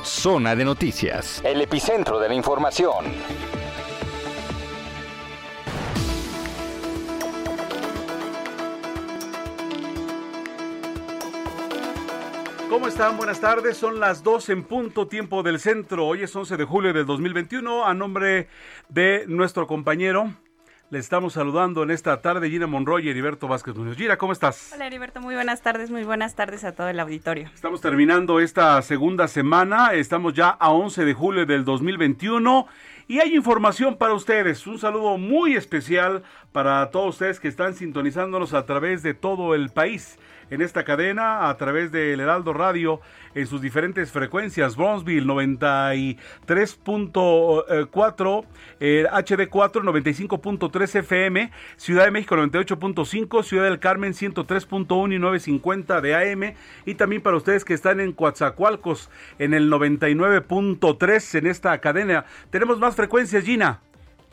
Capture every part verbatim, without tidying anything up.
Zona de Noticias, el epicentro de la información. ¿Cómo están? Buenas tardes, son las dos en punto, tiempo del centro. Hoy es once de julio del dos mil veintiuno, a nombre de nuestro compañero. Le estamos saludando en esta tarde Gina Monroy y Heriberto Vázquez Muñoz. Gina, ¿cómo estás? Hola Heriberto, muy buenas tardes, muy buenas tardes a todo el auditorio. Estamos terminando esta segunda semana, estamos ya a once de julio del dos mil veintiuno y hay información para ustedes. Un saludo muy especial para todos ustedes que están sintonizándonos a través de todo el país. En esta cadena, a través de El Heraldo Radio, en sus diferentes frecuencias, Bronzeville noventa y tres punto cuatro, eh, H D cuatro, noventa y cinco punto tres F M, Ciudad de México noventa y ocho punto cinco, Ciudad del Carmen ciento tres punto uno y novecientos cincuenta de A M, y también para ustedes que están en Coatzacoalcos, en el noventa y nueve punto tres en esta cadena. Tenemos más frecuencias, Gina.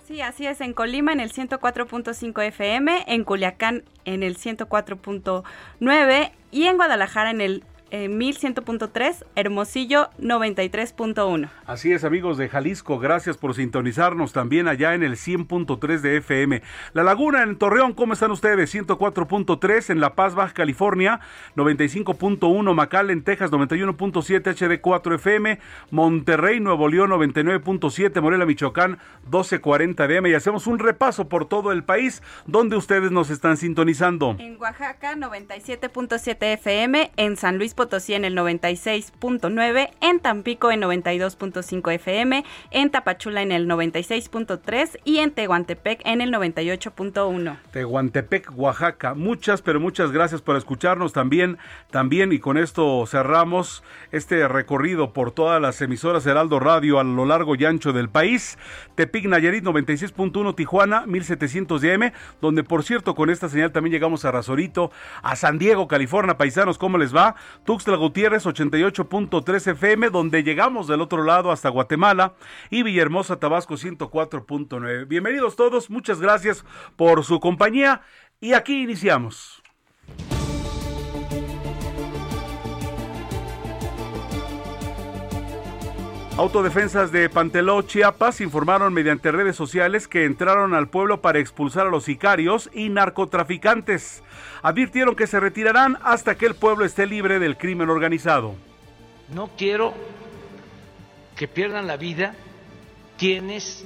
Sí, así es, en Colima en el ciento cuatro punto cinco F M, en Culiacán en el ciento cuatro punto nueve y en Guadalajara en el eh, mil cien punto tres, Hermosillo noventa y tres punto uno. Así es, amigos de Jalisco, gracias por sintonizarnos también allá en el cien punto tres de F M. La Laguna en Torreón, ¿cómo están ustedes? ciento cuatro punto tres en La Paz, Baja California, noventa y cinco punto uno, Macal en Texas, noventa y uno punto siete, H D cuatro F M, Monterrey, Nuevo León, noventa y nueve punto siete, Morelia, Michoacán, doce cuarenta D M. Y hacemos un repaso por todo el país donde ustedes nos están sintonizando. En Oaxaca, noventa y siete punto siete F M, en San Luis Potosí en el noventa y seis punto nueve, en Tampico en noventa y dos punto cinco F M, en Tapachula en el noventa y seis punto tres y en Tehuantepec en el noventa y ocho punto uno. Tehuantepec, Oaxaca. Muchas, pero muchas gracias por escucharnos también, también y con esto cerramos este recorrido por todas las emisoras Heraldo Radio a lo largo y ancho del país. Tepic, Nayarit noventa y seis punto uno, Tijuana mil setecientos D M, donde por cierto con esta señal también llegamos a Rasorito, a San Diego, California. Paisanos, ¿cómo les va? Tuxtla Gutiérrez ochenta y ocho punto tres F M, donde llegamos del otro lado hasta Guatemala, y Villahermosa, Tabasco ciento cuatro punto nueve. Bienvenidos todos, muchas gracias por su compañía y aquí iniciamos. Autodefensas de Panteló, Chiapas, informaron mediante redes sociales que entraron al pueblo para expulsar a los sicarios y narcotraficantes. Advirtieron que se retirarán hasta que el pueblo esté libre del crimen organizado. No quiero que pierdan la vida quienes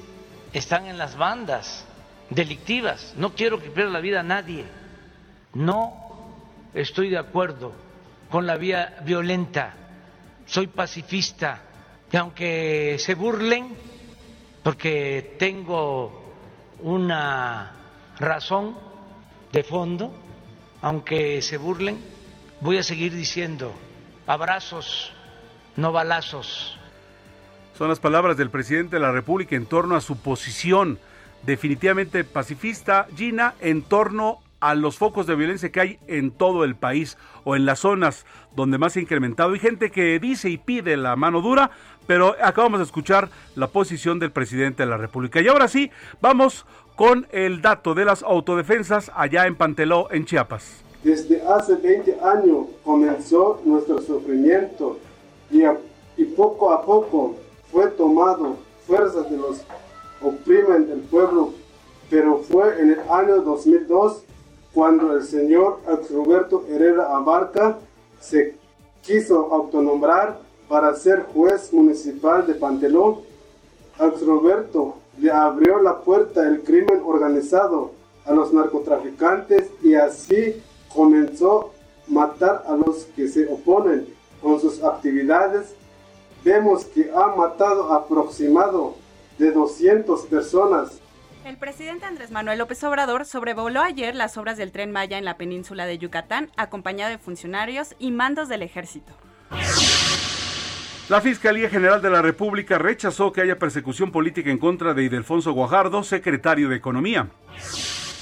están en las bandas delictivas. No quiero que pierda la vida nadie. No estoy de acuerdo con la vía violenta. Soy pacifista. Y aunque se burlen, porque tengo una razón de fondo, aunque se burlen, voy a seguir diciendo abrazos, no balazos. Son las palabras del presidente de la República en torno a su posición definitivamente pacifista, Gina, en torno a los focos de violencia que hay en todo el país o en las zonas donde más se ha incrementado. Hay gente que dice y pide la mano dura, pero acabamos de escuchar la posición del presidente de la República. Y ahora sí, vamos con el dato de las autodefensas allá en Panteló, en Chiapas. Desde hace veinte años comenzó nuestro sufrimiento y, a, y poco a poco fue tomado fuerzas de los oprimen del pueblo, pero fue en el año dos mil dos cuando el señor Roberto Herrera Abarca se quiso autonombrar para ser juez municipal de Panteló. Roberto le abrió la puerta al crimen organizado, a los narcotraficantes, y así comenzó a matar a los que se oponen con sus actividades. Vemos que ha matado aproximado de doscientas personas. El presidente Andrés Manuel López Obrador sobrevoló ayer las obras del Tren Maya en la península de Yucatán, acompañado de funcionarios y mandos del ejército. La Fiscalía General de la República rechazó que haya persecución política en contra de Ildefonso Guajardo, secretario de Economía.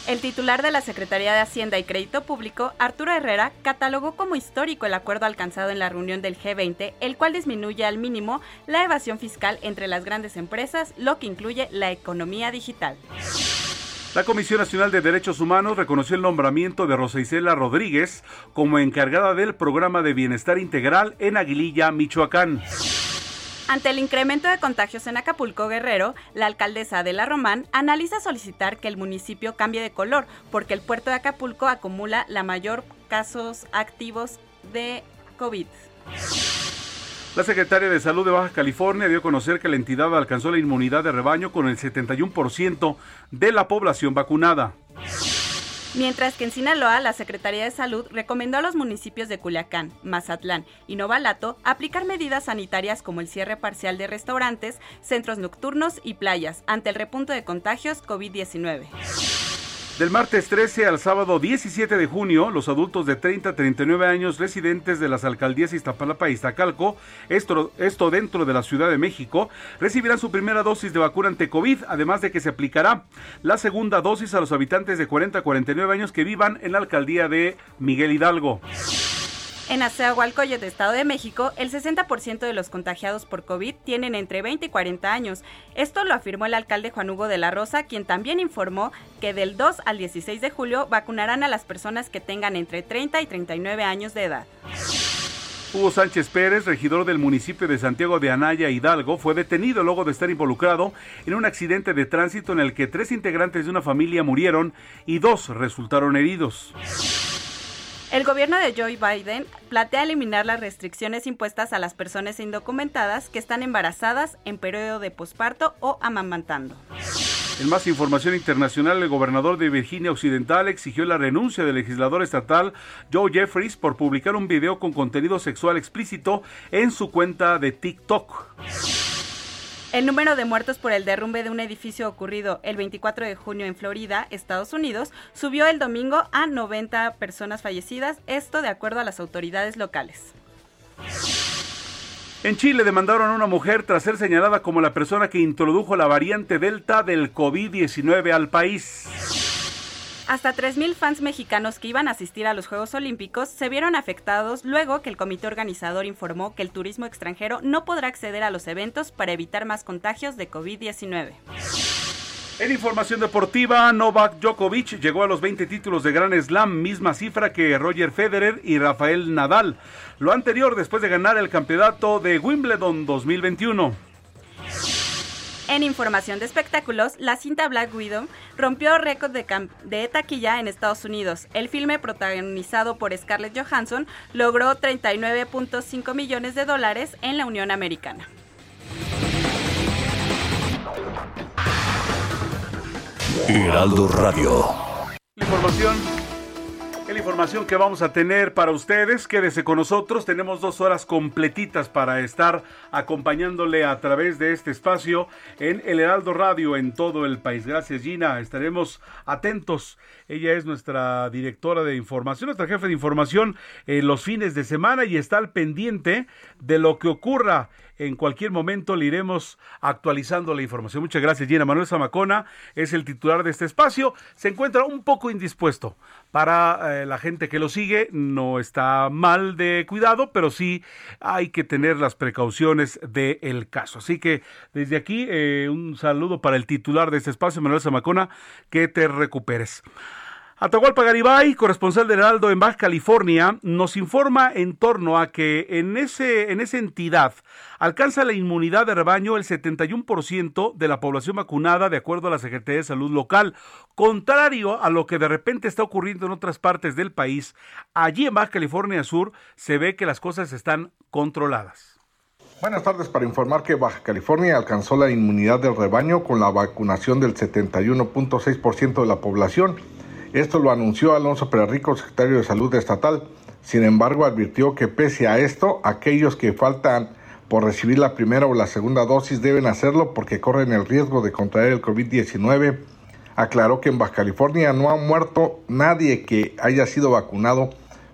El titular de la Secretaría de Hacienda y Crédito Público, Arturo Herrera, catalogó como histórico el acuerdo alcanzado en la reunión del G veinte, el cual disminuye al mínimo la evasión fiscal entre las grandes empresas, lo que incluye la economía digital. La Comisión Nacional de Derechos Humanos reconoció el nombramiento de Rosa Isela Rodríguez como encargada del Programa de Bienestar Integral en Aguililla, Michoacán. Ante el incremento de contagios en Acapulco, Guerrero, la alcaldesa Adela Román analiza solicitar que el municipio cambie de color porque el puerto de Acapulco acumula la mayor casos activos de COVID. La secretaria de Salud de Baja California dio a conocer que la entidad alcanzó la inmunidad de rebaño con el setenta y uno por ciento de la población vacunada. Mientras que en Sinaloa, la Secretaría de Salud recomendó a los municipios de Culiacán, Mazatlán y Novalato aplicar medidas sanitarias como el cierre parcial de restaurantes, centros nocturnos y playas ante el repunte de contagios COVID diecinueve. Del martes trece al sábado diecisiete de junio, los adultos de treinta a treinta y nueve años residentes de las alcaldías Iztapalapa e Iztacalco, esto, esto dentro de la Ciudad de México, recibirán su primera dosis de vacuna ante COVID, además de que se aplicará la segunda dosis a los habitantes de cuarenta a cuarenta y nueve años que vivan en la alcaldía de Miguel Hidalgo. En Azcapotzalco, de Estado de México, el sesenta por ciento de los contagiados por COVID tienen entre veinte y cuarenta años. Esto lo afirmó el alcalde Juan Hugo de la Rosa, quien también informó que del dos al dieciséis de julio vacunarán a las personas que tengan entre treinta y treinta y nueve años de edad. Hugo Sánchez Pérez, regidor del municipio de Santiago de Anaya, Hidalgo, fue detenido luego de estar involucrado en un accidente de tránsito en el que tres integrantes de una familia murieron y dos resultaron heridos. El gobierno de Joe Biden plantea eliminar las restricciones impuestas a las personas indocumentadas que están embarazadas, en periodo de posparto o amamantando. En más información internacional, el gobernador de Virginia Occidental exigió la renuncia del legislador estatal Joe Jeffries por publicar un video con contenido sexual explícito en su cuenta de TikTok. El número de muertos por el derrumbe de un edificio ocurrido el veinticuatro de junio en Florida, Estados Unidos, subió el domingo a noventa personas fallecidas, esto de acuerdo a las autoridades locales. En Chile demandaron a una mujer tras ser señalada como la persona que introdujo la variante Delta del COVID diecinueve al país. Hasta tres mil fans mexicanos que iban a asistir a los Juegos Olímpicos se vieron afectados luego que el comité organizador informó que el turismo extranjero no podrá acceder a los eventos para evitar más contagios de COVID diecinueve. En información deportiva, Novak Djokovic llegó a los veinte títulos de Grand Slam, misma cifra que Roger Federer y Rafael Nadal. Lo anterior después de ganar el campeonato de Wimbledon dos mil veintiuno. En información de espectáculos, la cinta Black Widow rompió récord de, camp- de taquilla en Estados Unidos. El filme, protagonizado por Scarlett Johansson, logró treinta y nueve punto cinco millones de dólares en la Unión Americana. Heraldo Radio. La información... La información que vamos a tener para ustedes, quédese con nosotros, tenemos dos horas completitas para estar acompañándole a través de este espacio en El Heraldo Radio en todo el país. Gracias, Gina, estaremos atentos. Ella es nuestra directora de información, nuestra jefe de información eh, los fines de semana y está al pendiente de lo que ocurra. En cualquier momento le iremos actualizando la información. Muchas gracias, Gina. Manuel Zamacona es el titular de este espacio. Se encuentra un poco indispuesto. Para eh, la gente que lo sigue, no está mal de cuidado, pero sí hay que tener las precauciones del caso. Así que desde aquí, eh, un saludo para el titular de este espacio, Manuel Zamacona, que te recuperes. Atahualpa Garibay, corresponsal del Heraldo en Baja California, nos informa en torno a que en ese en esa entidad alcanza la inmunidad de rebaño el setenta y uno por ciento de la población vacunada, de acuerdo a la Secretaría de Salud local, contrario a lo que de repente está ocurriendo en otras partes del país. Allí en Baja California Sur se ve que las cosas están controladas. Buenas tardes, para informar que Baja California alcanzó la inmunidad del rebaño con la vacunación del setenta y uno punto seis por ciento de la población. Esto lo anunció Alonso Perrico, secretario de Salud Estatal. Sin embargo, advirtió que pese a esto, aquellos que faltan por recibir la primera o la segunda dosis deben hacerlo porque corren el riesgo de contraer el COVID diecinueve. Aclaró que en Baja California no ha muerto nadie que haya sido vacunado,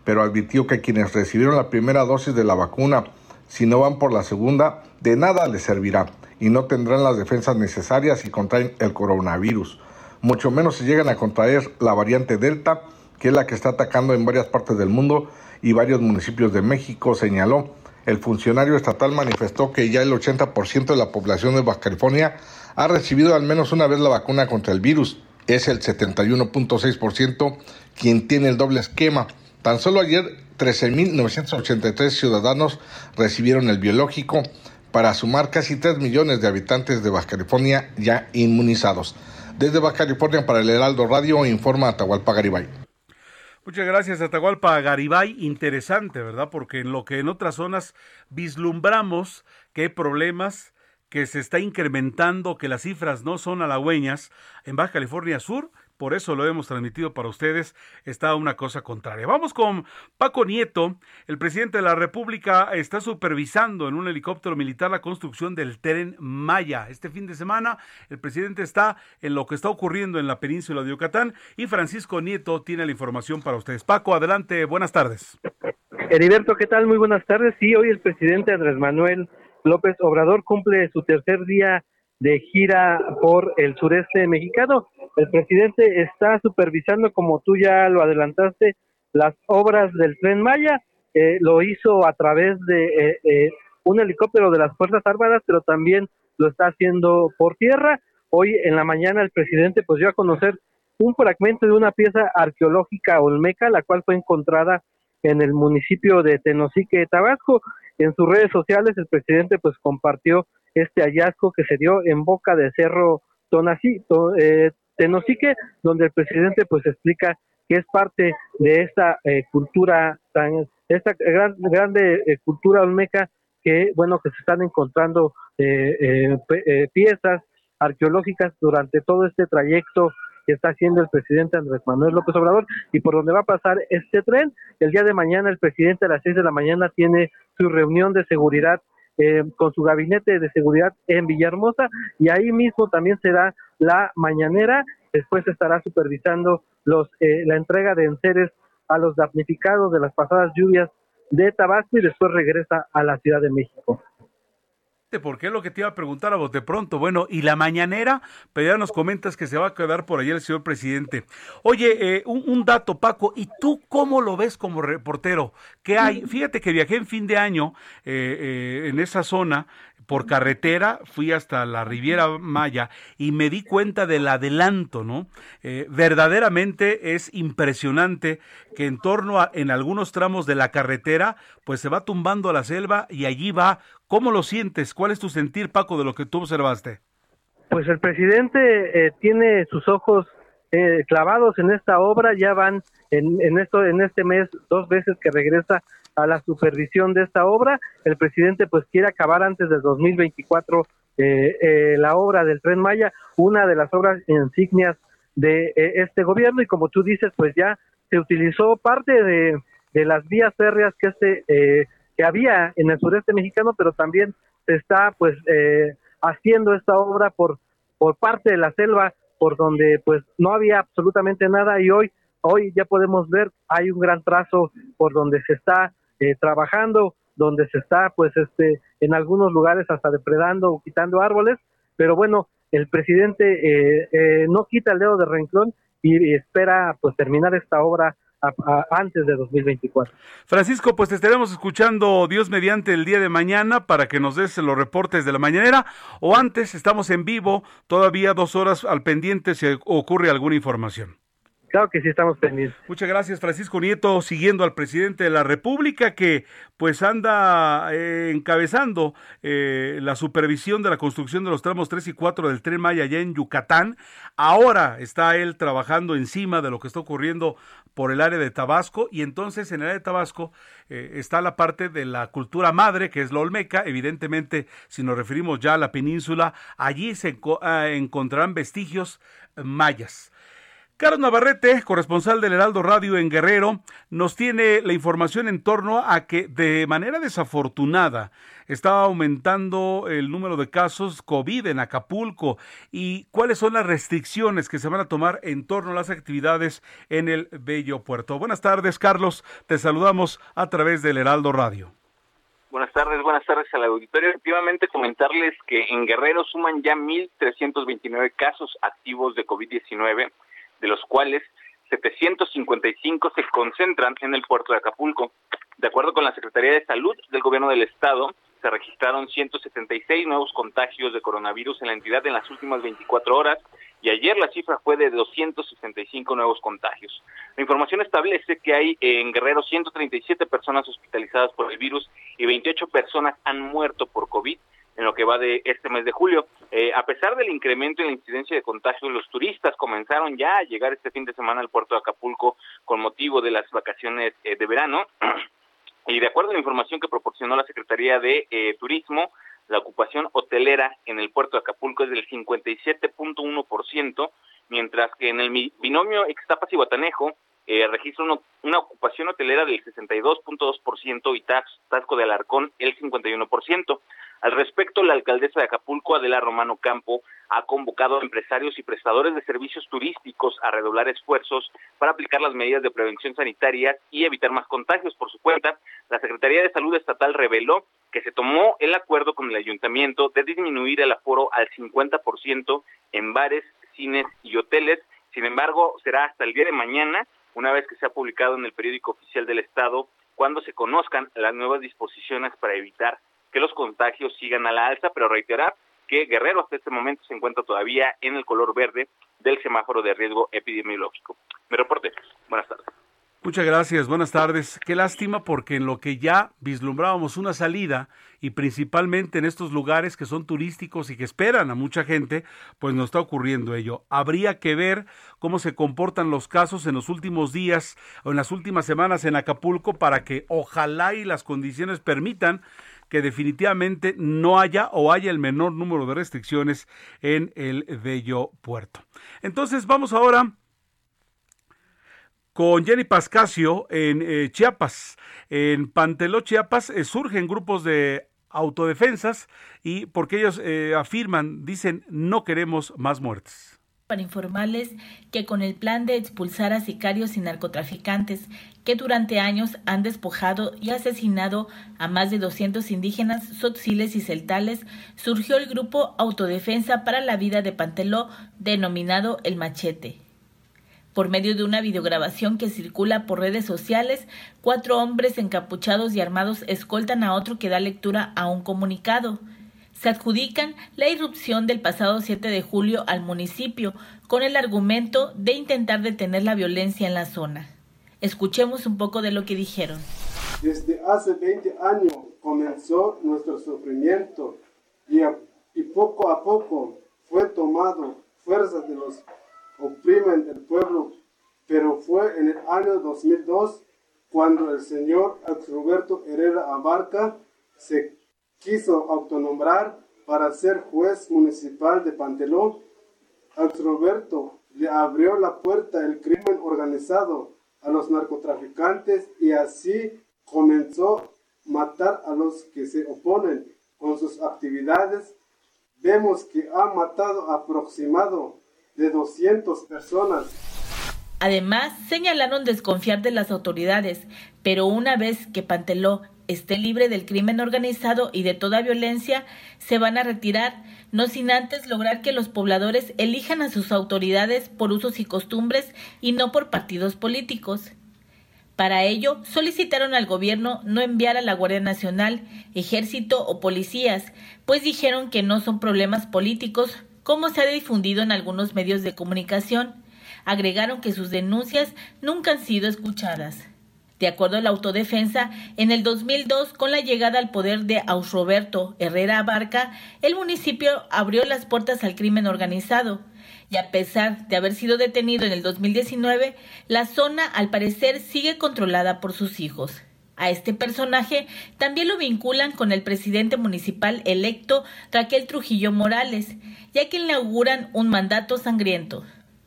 pero advirtió que quienes recibieron la primera dosis de la vacuna Si no van por la segunda, de nada les servirá y no tendrán las defensas necesarias si contraen el coronavirus, mucho menos si llegan a contraer la variante Delta, que es la que está atacando en varias partes del mundo y varios municipios de México, señaló. El funcionario estatal manifestó que ya el ochenta por ciento de la población de Baja California ha recibido al menos una vez la vacuna contra el virus. Es el setenta y uno punto seis por ciento quien tiene el doble esquema. Tan solo ayer, trece mil novecientos ochenta y tres ciudadanos recibieron el biológico para sumar casi tres millones de habitantes de Baja California ya inmunizados. Desde Baja California para El Heraldo Radio, informa Atahualpa Garibay. Muchas gracias, Atahualpa Garibay. Interesante, ¿verdad? Porque en lo que en otras zonas vislumbramos que hay problemas, que se está incrementando, que las cifras no son halagüeñas, en Baja California Sur, por eso lo hemos transmitido para ustedes, está una cosa contraria. Vamos con Paco Nieto. El presidente de la República está supervisando en un helicóptero militar la construcción del Tren Maya. Este fin de semana el presidente está en lo que está ocurriendo en la península de Yucatán y Francisco Nieto tiene la información para ustedes. Paco, adelante, buenas tardes. Heriberto, ¿qué tal? Muy buenas tardes. Sí, hoy el presidente Andrés Manuel López Obrador cumple su tercer día de gira por el sureste mexicano. El presidente está supervisando, como tú ya lo adelantaste, las obras del Tren Maya. Eh, lo hizo a través de eh, eh, un helicóptero de las Fuerzas Armadas, pero también lo está haciendo por tierra. Hoy en la mañana el presidente pues dio a conocer un fragmento de una pieza arqueológica olmeca, la cual fue encontrada en el municipio de Tenosique, Tabasco. En sus redes sociales el presidente pues compartió este hallazgo que se dio en boca de Cerro Tonacito, eh, Tenosique, donde el presidente pues explica que es parte de esta eh, cultura tan esta gran, grande eh, cultura olmeca, que bueno que se están encontrando eh, eh, eh, piezas arqueológicas durante todo este trayecto que está haciendo el presidente Andrés Manuel López Obrador y por donde va a pasar este tren. El día de mañana el presidente a las seis de la mañana tiene su reunión de seguridad Eh, con su gabinete de seguridad en Villahermosa, y ahí mismo también será la mañanera. Después estará supervisando los eh, la entrega de enseres a los damnificados de las pasadas lluvias de Tabasco y después regresa a la Ciudad de México. ¿Por qué? Lo que te iba a preguntar a vos de pronto. Bueno, y la mañanera, pero ya nos comentas que se va a quedar por allá el señor presidente. Oye, eh, un, un dato, Paco, ¿y tú cómo lo ves como reportero? ¿Qué hay? Fíjate que viajé en fin de año eh, eh, en esa zona por carretera, fui hasta la Riviera Maya y me di cuenta del adelanto, ¿no? Eh, verdaderamente es impresionante que en torno a, en algunos tramos de la carretera, pues se va tumbando a la selva y allí va. ¿Cómo lo sientes? ¿Cuál es tu sentir, Paco, de lo que tú observaste? Pues el presidente eh, tiene sus ojos eh, clavados en esta obra. Ya van en, en esto, en este mes dos veces que regresa a la supervisión de esta obra. El presidente pues quiere acabar antes del dos mil veinticuatro eh, eh, la obra del Tren Maya, una de las obras insignias de eh, este gobierno, y como tú dices, pues ya se utilizó parte de, de las vías férreas que este eh, que había en el sureste mexicano, pero también se está pues eh, haciendo esta obra por por parte de la selva, por donde pues no había absolutamente nada, y hoy hoy ya podemos ver, hay un gran trazo por donde se está eh, trabajando, donde se está pues este en algunos lugares hasta depredando o quitando árboles, pero bueno, el presidente eh, eh, no quita el dedo de renglón y, y espera pues terminar esta obra antes de dos mil veinticuatro. Francisco, pues te estaremos escuchando Dios mediante el día de mañana para que nos des los reportes de la mañanera, o antes estamos en vivo todavía dos horas al pendiente si ocurre alguna información. Claro que sí, estamos pendientes. Muchas gracias, Francisco Nieto, siguiendo al presidente de la República, que pues anda eh, encabezando eh, la supervisión de la construcción de los tramos tres y cuatro del Tren Maya allá en Yucatán. Ahora está él trabajando encima de lo que está ocurriendo por el área de Tabasco, y entonces en el área de Tabasco eh, está la parte de la cultura madre, que es la olmeca. Evidentemente, si nos referimos ya a la península, allí se eh, encontrarán vestigios mayas. Carlos Navarrete, corresponsal del Heraldo Radio en Guerrero, nos tiene la información en torno a que de manera desafortunada está aumentando el número de casos COVID en Acapulco y cuáles son las restricciones que se van a tomar en torno a las actividades en el bello puerto. Buenas tardes, Carlos, te saludamos a través del Heraldo Radio. Buenas tardes, buenas tardes al auditorio. Efectivamente, comentarles que en Guerrero suman ya mil trescientos veintinueve casos activos de COVID diecinueve, de los cuales setecientos cincuenta y cinco se concentran en el puerto de Acapulco. De acuerdo con la Secretaría de Salud del Gobierno del Estado, se registraron ciento setenta y seis nuevos contagios de coronavirus en la entidad en las últimas veinticuatro horas, y ayer la cifra fue de doscientos sesenta y cinco nuevos contagios. La información establece que hay en Guerrero ciento treinta y siete personas hospitalizadas por el virus y veintiocho personas han muerto por COVID en lo que va de este mes de julio. Eh, a pesar del incremento en la incidencia de contagios, los turistas comenzaron ya a llegar este fin de semana al puerto de Acapulco con motivo de las vacaciones eh, de verano. Y de acuerdo a la información que proporcionó la Secretaría de eh, Turismo, la ocupación hotelera en el puerto de Acapulco es del cincuenta y siete punto uno por ciento, mientras que en el binomio Ixtapas y Guatanejo eh, registra uno, una ocupación hotelera del sesenta y dos punto dos por ciento y Taxco de Alarcón el cincuenta y uno por ciento. Al respecto, la alcaldesa de Acapulco, Adela Román Ocampo, ha convocado a empresarios y prestadores de servicios turísticos a redoblar esfuerzos para aplicar las medidas de prevención sanitaria y evitar más contagios. Por su cuenta, la Secretaría de Salud Estatal reveló que se tomó el acuerdo con el ayuntamiento de disminuir el aforo al cincuenta por ciento en bares, cines y hoteles. Sin embargo, será hasta el día de mañana, una vez que sea publicado en el periódico oficial del Estado, cuando se conozcan las nuevas disposiciones para evitar que los contagios sigan a la alza, pero reiterar que Guerrero hasta este momento se encuentra todavía en el color verde del semáforo de riesgo epidemiológico. Me reporte. Buenas tardes. Muchas gracias, buenas tardes. Qué lástima, porque en lo que ya vislumbrábamos una salida, y principalmente en estos lugares que son turísticos y que esperan a mucha gente, pues nos está ocurriendo ello. Habría que ver cómo se comportan los casos en los últimos días o en las últimas semanas en Acapulco para que ojalá y las condiciones permitan que definitivamente no haya o haya el menor número de restricciones en el bello puerto. Entonces vamos ahora con Jenny Pascasio en eh, Chiapas. En Panteló, Chiapas, eh, surgen grupos de autodefensas y porque ellos eh, afirman, dicen, no queremos más muertes. Para informarles que con el plan de expulsar a sicarios y narcotraficantes que durante años han despojado y asesinado a más de doscientos indígenas, tzotziles y celtales, surgió el grupo Autodefensa para la Vida de Panteló, denominado El Machete. Por medio de una videograbación que circula por redes sociales, cuatro hombres encapuchados y armados escoltan a otro que da lectura a un comunicado. Se adjudican la irrupción del pasado siete de julio al municipio con el argumento de intentar detener la violencia en la zona. Escuchemos un poco de lo que dijeron. Desde hace veinte años comenzó nuestro sufrimiento y, a, y poco a poco fue tomado fuerza de los oprimen el pueblo, pero fue en el año dos mil dos cuando el señor Roberto Herrera Abarca se quiso autonombrar para ser juez municipal de Panteló. Al Roberto le abrió la puerta el crimen organizado a los narcotraficantes y así comenzó a matar a los que se oponen con sus actividades. Vemos que ha matado aproximado de doscientas personas. Además, señalaron desconfiar de las autoridades, pero una vez que Panteló esté libre del crimen organizado y de toda violencia, se van a retirar, no sin antes lograr que los pobladores elijan a sus autoridades por usos y costumbres y no por partidos políticos. Para ello, solicitaron al gobierno no enviar a la Guardia Nacional, Ejército o policías, pues dijeron que no son problemas políticos, como se ha difundido en algunos medios de comunicación. Agregaron que sus denuncias nunca han sido escuchadas. De acuerdo a la autodefensa, en el dos mil dos, con la llegada al poder de Roberto Herrera Abarca, el municipio abrió las puertas al crimen organizado. Y a pesar de haber sido detenido en el dos mil diecinueve, la zona, al parecer, sigue controlada por sus hijos. A este personaje también lo vinculan con el presidente municipal electo, Raquel Trujillo Morales, ya que le auguran un mandato sangriento.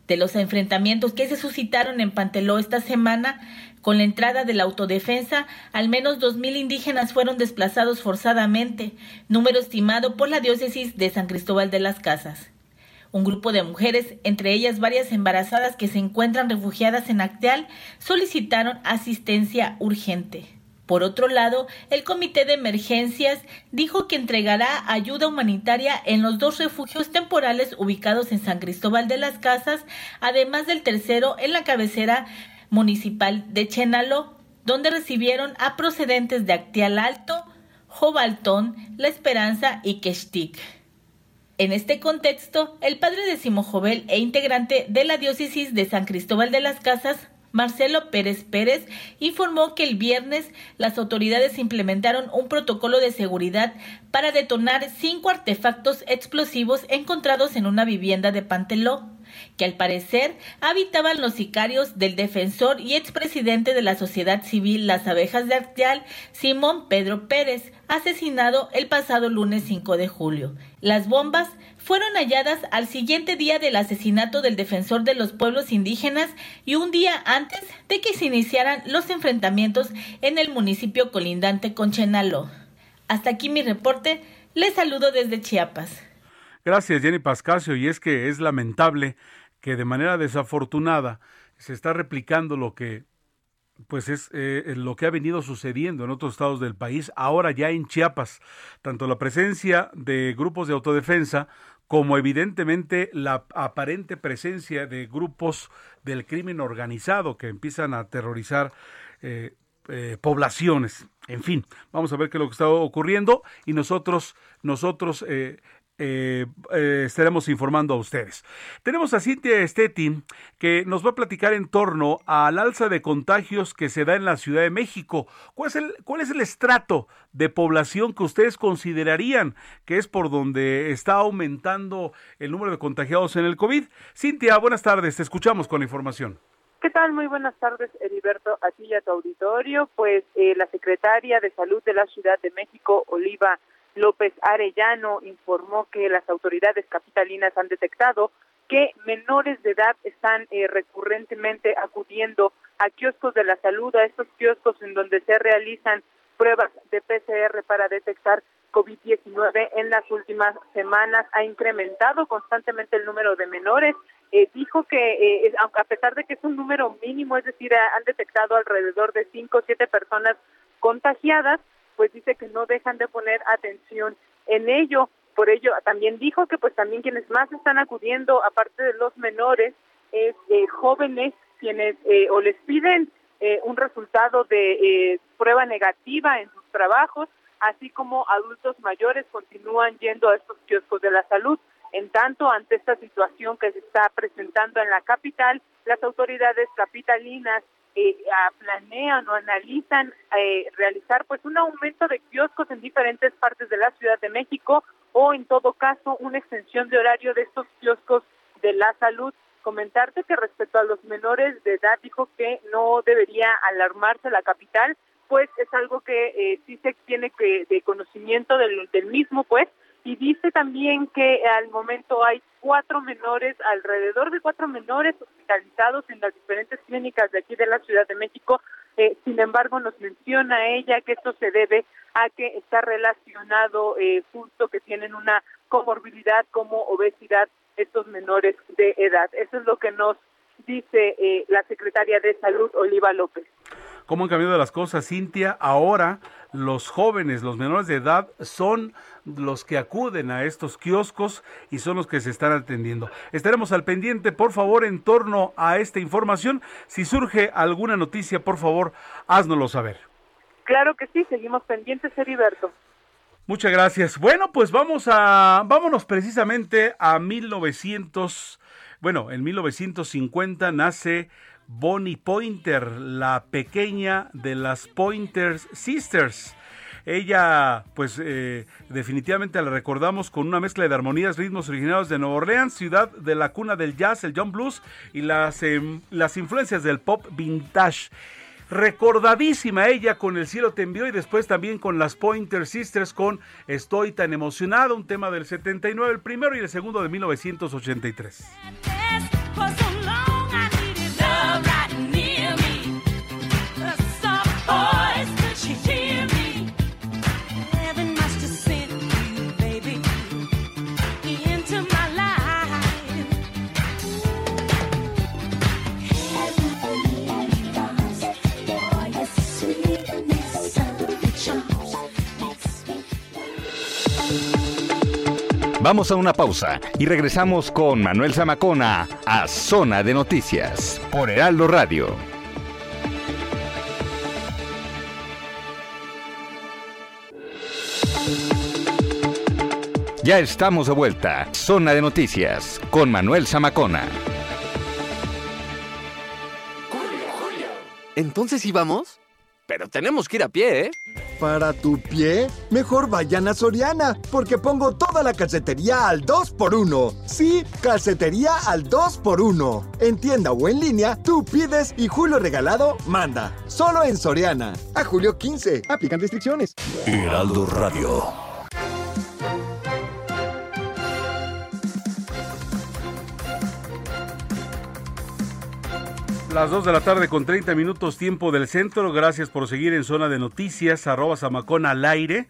De los enfrentamientos que se suscitaron en Panteló esta semana, con la entrada de la autodefensa, al menos dos mil indígenas fueron desplazados forzadamente, número estimado por la diócesis de San Cristóbal de las Casas. Un grupo de mujeres, entre ellas varias embarazadas que se encuentran refugiadas en Acteal, solicitaron asistencia urgente. Por otro lado, el Comité de Emergencias dijo que entregará ayuda humanitaria en los dos refugios temporales ubicados en San Cristóbal de las Casas, además del tercero en la cabecera municipal de Chenaló, donde recibieron a procedentes de Actial Alto, Jobaltón, La Esperanza y Quextic. En este contexto, el padre de Simo Jovel e integrante de la diócesis de San Cristóbal de las Casas, Marcelo Pérez Pérez, informó que el viernes las autoridades implementaron un protocolo de seguridad para detonar cinco artefactos explosivos encontrados en una vivienda de Panteló, que al parecer habitaban los sicarios del defensor y expresidente de la sociedad civil Las Abejas de Actial, Simón Pedro Pérez, asesinado el pasado lunes cinco de julio. Las bombas fueron halladas al siguiente día del asesinato del defensor de los pueblos indígenas y un día antes de que se iniciaran los enfrentamientos en el municipio colindante con Chenaló. Hasta aquí mi reporte, les saludo desde Chiapas. Gracias, Jenny Pascasio, y es que es lamentable que de manera desafortunada se está replicando lo que pues es eh, lo que ha venido sucediendo en otros estados del país, ahora ya en Chiapas, tanto la presencia de grupos de autodefensa como evidentemente la aparente presencia de grupos del crimen organizado que empiezan a aterrorizar eh, eh, poblaciones. En fin, vamos a ver qué es lo que está ocurriendo y nosotros, nosotros eh, Eh, eh, estaremos informando a ustedes. Tenemos a Cintia Estetti, que nos va a platicar en torno al alza de contagios que se da en la Ciudad de México. ¿Cuál es el, cuál es el estrato de población que ustedes considerarían que es por donde está aumentando el número de contagiados en el COVID? Cintia, buenas tardes, te escuchamos con la información. ¿Qué tal? Muy buenas tardes, Heriberto, a ti y a tu auditorio. Pues eh, la secretaria de Salud de la Ciudad de México, Oliva López Arellano, informó que las autoridades capitalinas han detectado que menores de edad están eh, recurrentemente acudiendo a kioscos de la salud, a estos kioscos en donde se realizan pruebas de P C R para detectar COVID diecinueve. En las últimas semanas ha incrementado constantemente el número de menores. Eh, dijo que, eh, a pesar de que es un número mínimo, es decir, han detectado alrededor de cinco o siete personas contagiadas, pues dice que no dejan de poner atención en ello. Por ello, también dijo que pues también quienes más están acudiendo, aparte de los menores, es eh, jóvenes quienes eh, o les piden eh, un resultado de eh, prueba negativa en sus trabajos, así como adultos mayores continúan yendo a estos kioscos de la salud. En tanto, ante esta situación que se está presentando en la capital, las autoridades capitalinas Eh, planean o analizan eh, realizar pues un aumento de kioscos en diferentes partes de la Ciudad de México, o en todo caso una extensión de horario de estos kioscos de la salud. Comentarte que respecto a los menores de edad, dijo que no debería alarmarse la capital, pues es algo que eh, sí se tiene que de conocimiento del, del mismo, pues, y dice también que al momento hay cuatro menores, alrededor de cuatro menores hospitalizados en las diferentes clínicas de aquí de la Ciudad de México. Eh, sin embargo, nos menciona ella que esto se debe a que está relacionado eh, justo que tienen una comorbilidad como obesidad estos menores de edad. Eso es lo que nos dice eh, la secretaria de Salud, Oliva López. ¿Cómo han cambiado las cosas, Cintia? Ahora los jóvenes, los menores de edad, son los que acuden a estos kioscos y son los que se están atendiendo. Estaremos al pendiente, por favor, en torno a esta información. Si surge alguna noticia, por favor, háznoslo saber. Claro que sí, seguimos pendientes, Heriberto. Muchas gracias. Bueno, pues vamos a, vámonos precisamente a mil novecientos. Bueno, en mil novecientos cincuenta nace Bonnie Pointer, la pequeña de las Pointer Sisters. Ella, pues, eh, definitivamente la recordamos con una mezcla de armonías, ritmos originados de Nueva Orleans, ciudad de la cuna del jazz, el jump blues y las, eh, las influencias del pop vintage. Recordadísima ella con El cielo te envió, y después también con las Pointer Sisters con Estoy tan emocionada, un tema del setenta y nueve, el primero, y el segundo de mil novecientos ochenta y tres. Yes. Vamos a una pausa y regresamos con Manuel Zamacona a Zona de Noticias por Heraldo Radio. Ya estamos de vuelta. Zona de Noticias con Manuel Zamacona. ¿Entonces íbamos? Pero tenemos que ir a pie, ¿eh? ¿Para tu pie? Mejor vayan a Soriana, porque pongo toda la calcetería al dos por uno. Sí, calcetería al dos por uno. En tienda o en línea, tú pides y Julio Regalado manda. Solo en Soriana. A julio quince. Aplican restricciones. Heraldo Radio. Las dos de la tarde con treinta minutos, tiempo del centro. Gracias por seguir en Zona de Noticias, arroba Zamacona al aire,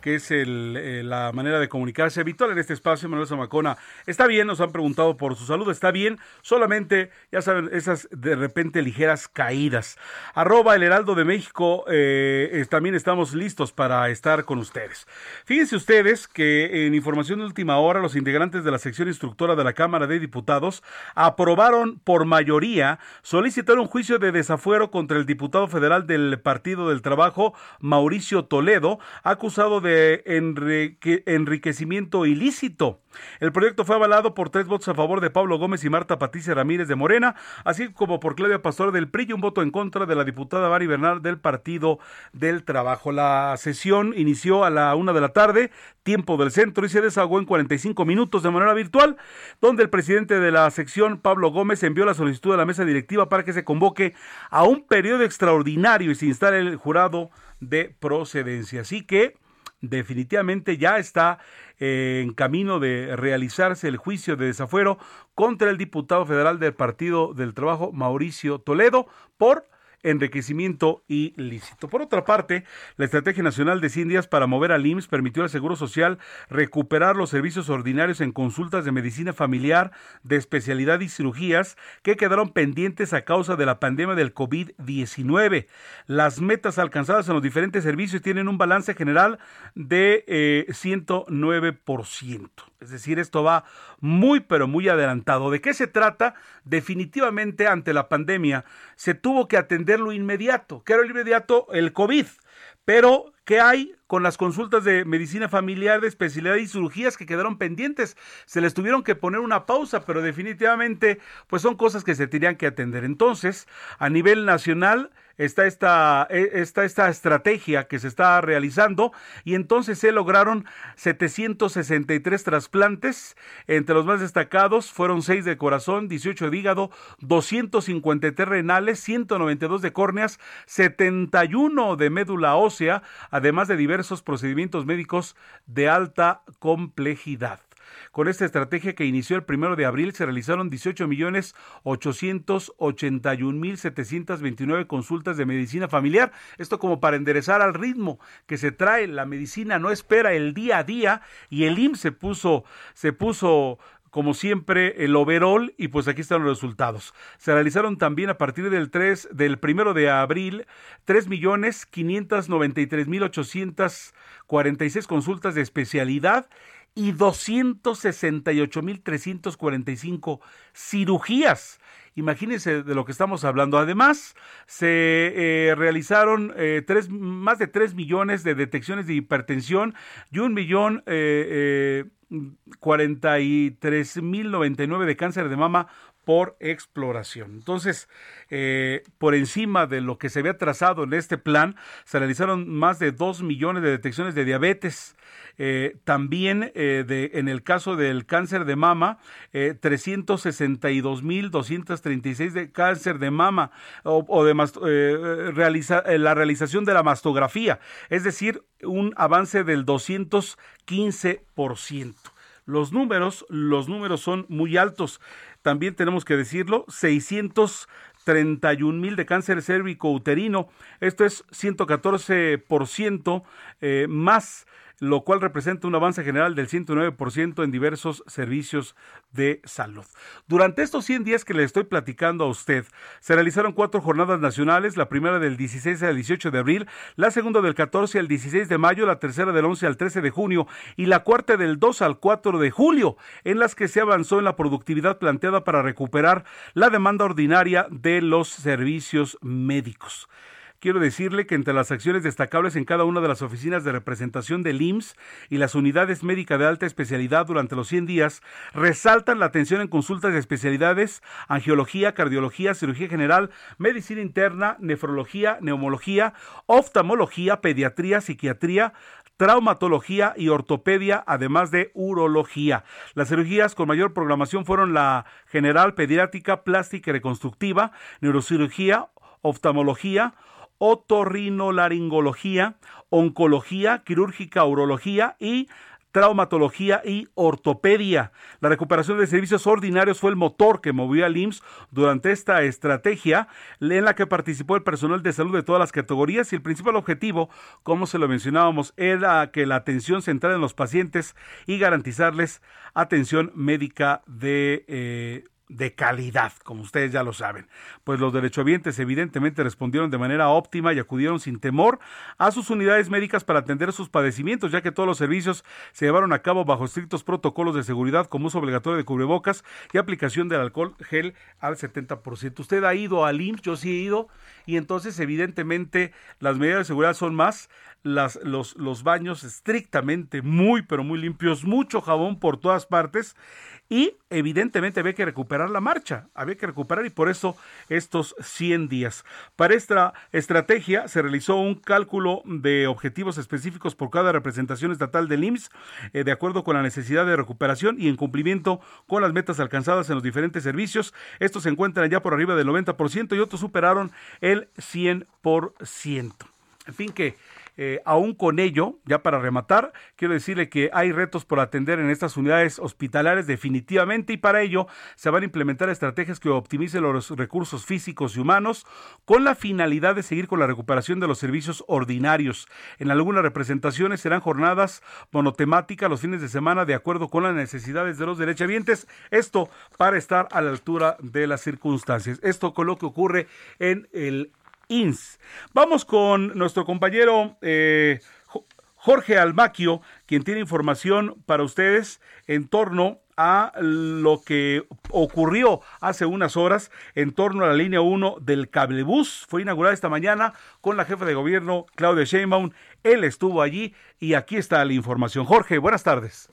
que es el, eh, la manera de comunicarse habitual en este espacio. Manuel Zamacona, ¿está bien? Nos han preguntado por su salud, ¿está bien? Solamente, ya saben, esas de repente ligeras caídas. Arroba El Heraldo de México, eh, eh, también estamos listos para estar con ustedes. Fíjense ustedes que en información de última hora, los integrantes de la sección instructora de la Cámara de Diputados aprobaron por mayoría solicitar un juicio de desafuero contra el diputado federal del Partido del Trabajo, Mauricio Toledo, acusado de de enrique, enriquecimiento ilícito. El proyecto fue avalado por tres votos a favor de Pablo Gómez y Marta Patricia Ramírez de Morena, así como por Claudia Pastor del P R I y un voto en contra de la diputada Mari Bernal del Partido del Trabajo. La sesión inició a la una de la tarde, tiempo del centro, y se desahogó en cuarenta y cinco minutos de manera virtual, donde el presidente de la sección, Pablo Gómez, envió la solicitud a la mesa directiva para que se convoque a un periodo extraordinario y se instale el jurado de procedencia. Así que definitivamente ya está eh, en camino de realizarse el juicio de desafuero contra el diputado federal del Partido del Trabajo, Mauricio Toledo, por enriquecimiento ilícito. Por otra parte, la Estrategia Nacional de cien días para mover al I M S S permitió al Seguro Social recuperar los servicios ordinarios en consultas de medicina familiar, de especialidad y cirugías que quedaron pendientes a causa de la pandemia del covid diecinueve. Las metas alcanzadas en los diferentes servicios tienen un balance general de eh, ciento nueve por ciento. Es decir, esto va muy, pero muy adelantado. ¿De qué se trata? Definitivamente, ante la pandemia, se tuvo que atender lo inmediato. ¿Qué era lo inmediato? El COVID. Pero, ¿qué hay con las consultas de medicina familiar, de especialidad y cirugías que quedaron pendientes? Se les tuvieron que poner una pausa, pero definitivamente, pues son cosas que se tenían que atender. Entonces, a nivel nacional, Está esta, está esta estrategia que se está realizando y entonces se lograron setecientos sesenta y tres trasplantes. Entre los más destacados fueron seis de corazón, dieciocho de hígado, doscientos cincuenta y tres renales, ciento noventa y dos de córneas, setenta y uno de médula ósea, además de diversos procedimientos médicos de alta complejidad. Con esta estrategia que inició el primero de abril se realizaron dieciocho millones ochocientos ochenta y un mil setecientos veintinueve consultas de medicina familiar. Esto como para enderezar al ritmo que se trae. La medicina no espera, el día a día, y el I M S S se puso, se puso como siempre, el overall, y pues aquí están los resultados. Se realizaron también a partir del tres del primero de abril tres millones quinientos noventa y tres mil ochocientos cuarenta y seis consultas de especialidad y doscientos sesenta y ocho mil trescientos cuarenta y cinco cirugías. Imagínense de lo que estamos hablando. Además, se eh, realizaron eh, tres, más de tres millones de detecciones de hipertensión y un millón eh, eh, cuarenta y tres mil noventa y nueve de cáncer de mama por exploración. Entonces, eh, por encima de lo que se había trazado en este plan, se realizaron más de dos millones de detecciones de diabetes. Eh, también eh, de, en el caso del cáncer de mama, eh, trescientos sesenta y dos mil doscientos treinta y seis de cáncer de mama o, o de mast- eh, realiza, eh, la realización de la mastografía, es decir, un avance del doscientos quince por ciento. Los números, los números son muy altos. También tenemos que decirlo, seiscientos treinta y un mil de cáncer cérvico uterino, esto es ciento catorce por ciento eh, más lo cual representa un avance general del ciento nueve por ciento en diversos servicios de salud. Durante estos cien días que le estoy platicando a usted, se realizaron cuatro jornadas nacionales, la primera del dieciséis al dieciocho de abril, la segunda del catorce al dieciséis de mayo, la tercera del once al trece de junio y la cuarta del dos al cuatro de julio, en las que se avanzó en la productividad planteada para recuperar la demanda ordinaria de los servicios médicos. Quiero decirle que entre las acciones destacables en cada una de las oficinas de representación del I M S S y las unidades médicas de alta especialidad durante los cien días, resaltan la atención en consultas de especialidades, angiología, cardiología, cirugía general, medicina interna, nefrología, neumología, oftalmología, pediatría, psiquiatría, traumatología y ortopedia, además de urología. Las cirugías con mayor programación fueron la general, pediátrica, plástica y reconstructiva, neurocirugía, oftalmología, otorrinolaringología, oncología, quirúrgica, urología y traumatología y ortopedia. La recuperación de servicios ordinarios fue el motor que movió al I M S S durante esta estrategia en la que participó el personal de salud de todas las categorías, y el principal objetivo, como se lo mencionábamos, era que la atención centrara en los pacientes y garantizarles atención médica de eh, de calidad, como ustedes ya lo saben. Pues los derechohabientes evidentemente respondieron de manera óptima y acudieron sin temor a sus unidades médicas para atender sus padecimientos, ya que todos los servicios se llevaron a cabo bajo estrictos protocolos de seguridad, como uso obligatorio de cubrebocas y aplicación del alcohol gel al setenta por ciento. Usted ha ido al I M S S, yo sí he ido, y entonces evidentemente las medidas de seguridad son más, las, los, los baños estrictamente muy, pero muy limpios, mucho jabón por todas partes, y evidentemente había que recuperar la marcha, había que recuperar y por eso estos cien días. Para esta estrategia se realizó un cálculo de objetivos específicos por cada representación estatal del I M S S, eh, de acuerdo con la necesidad de recuperación y en cumplimiento con las metas alcanzadas en los diferentes servicios. Estos se encuentran ya por arriba del noventa por ciento y otros superaron el cien por ciento. En fin que... Eh, aún con ello, ya para rematar, quiero decirle que hay retos por atender en estas unidades hospitalarias definitivamente, y para ello se van a implementar estrategias que optimicen los recursos físicos y humanos con la finalidad de seguir con la recuperación de los servicios ordinarios. En algunas representaciones serán jornadas monotemáticas los fines de semana de acuerdo con las necesidades de los derechohabientes, esto para estar a la altura de las circunstancias. Esto con lo que ocurre en el I M S S. Vamos con nuestro compañero eh, Jorge Almaquio, quien tiene información para ustedes en torno a lo que ocurrió hace unas horas en torno a la línea uno del cablebús. Fue inaugurada esta mañana con la jefa de gobierno, Claudia Sheinbaum. Él estuvo allí y aquí está la información. Jorge, buenas tardes.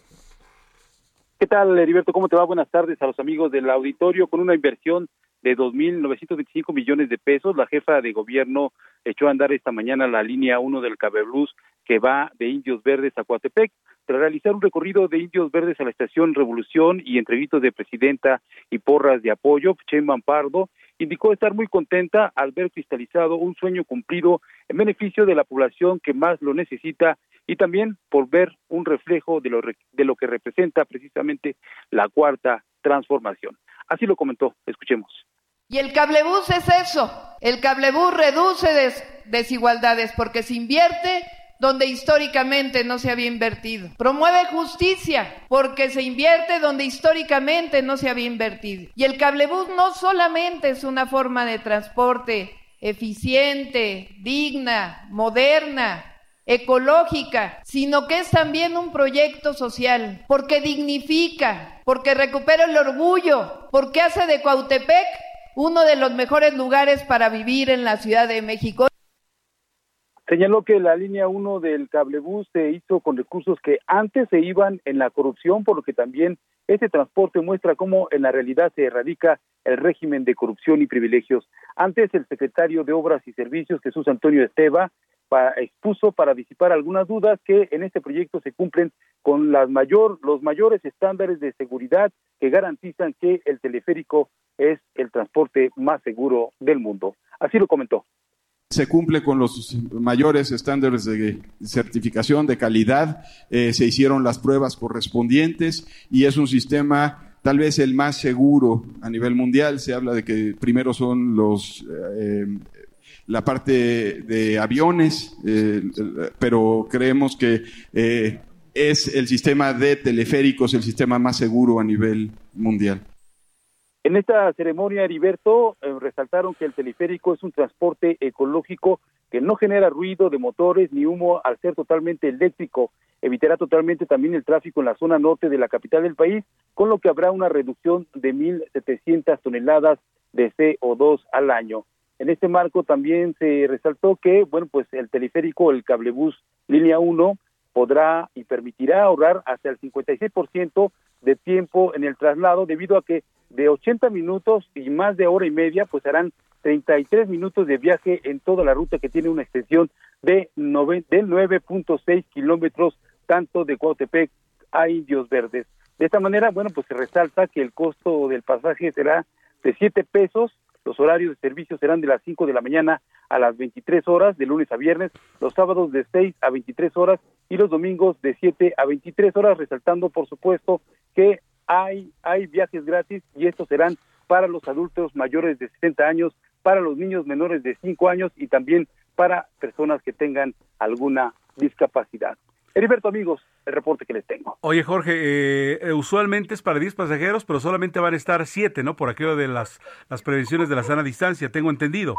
¿Qué tal, Heriberto? ¿Cómo te va? Buenas tardes a los amigos del auditorio. Con una inversión de dos mil novecientos veinticinco millones de pesos, la jefa de gobierno echó a andar esta mañana la línea uno del cablebús que va de Indios Verdes a Coatepec. Tras realizar un recorrido de Indios Verdes a la estación Revolución y entre gritos de presidenta y porras de apoyo, Sheinbaum Pardo indicó estar muy contenta al ver cristalizado un sueño cumplido en beneficio de la población que más lo necesita y también por ver un reflejo de lo, de lo que representa precisamente la cuarta transformación. Así lo comentó, escuchemos. Y el cablebús es eso, el cablebús reduce des- desigualdades porque se invierte donde históricamente no se había invertido. Promueve justicia porque se invierte donde históricamente no se había invertido. Y el cablebús no solamente es una forma de transporte eficiente, digna, moderna, ecológica, sino que es también un proyecto social, porque dignifica, porque recupera el orgullo, porque hace de Coautepec uno de los mejores lugares para vivir en la Ciudad de México. Señaló que la línea uno del cablebús se hizo con recursos que antes se iban en la corrupción, por lo que también este transporte muestra cómo en la realidad se erradica el régimen de corrupción y privilegios. Antes, el secretario de Obras y Servicios, Jesús Antonio Esteva, Para, expuso para disipar algunas dudas que en este proyecto se cumplen con las mayor, los mayores estándares de seguridad que garantizan que el teleférico es el transporte más seguro del mundo. Así lo comentó. Se cumple con los mayores estándares de certificación de calidad, eh, se hicieron las pruebas correspondientes y es un sistema tal vez el más seguro a nivel mundial. Se habla de que primero son los... Eh, la parte de aviones, eh, pero creemos que eh, es el sistema de teleféricos el sistema más seguro a nivel mundial. En esta ceremonia, Heriberto, eh, resaltaron que el teleférico es un transporte ecológico que no genera ruido de motores ni humo al ser totalmente eléctrico. Evitará totalmente también el tráfico en la zona norte de la capital del país, con lo que habrá una reducción de mil setecientas toneladas de C O dos al año. En este marco también se resaltó que, bueno, pues el teleférico, el cablebús línea uno, podrá y permitirá ahorrar hasta el cincuenta y seis por ciento de tiempo en el traslado, debido a que de ochenta minutos y más de hora y media, pues harán treinta y tres minutos de viaje en toda la ruta, que tiene una extensión de, nove, de nueve punto seis kilómetros, tanto de Coatepec a Indios Verdes. De esta manera, bueno, pues se resalta que el costo del pasaje será de siete pesos. Los horarios de servicio serán de las cinco de la mañana a las veintitrés horas, de lunes a viernes, los sábados de seis a veintitrés horas y los domingos de siete a veintitrés horas, resaltando, por supuesto, que hay, hay viajes gratis, y estos serán para los adultos mayores de sesenta años, para los niños menores de cinco años y también para personas que tengan alguna discapacidad. Heriberto, amigos, el reporte que les tengo. Oye, Jorge, eh, usualmente es para diez pasajeros, pero solamente van a estar siete, ¿no? Por aquello de las, las previsiones de la sana distancia, tengo entendido.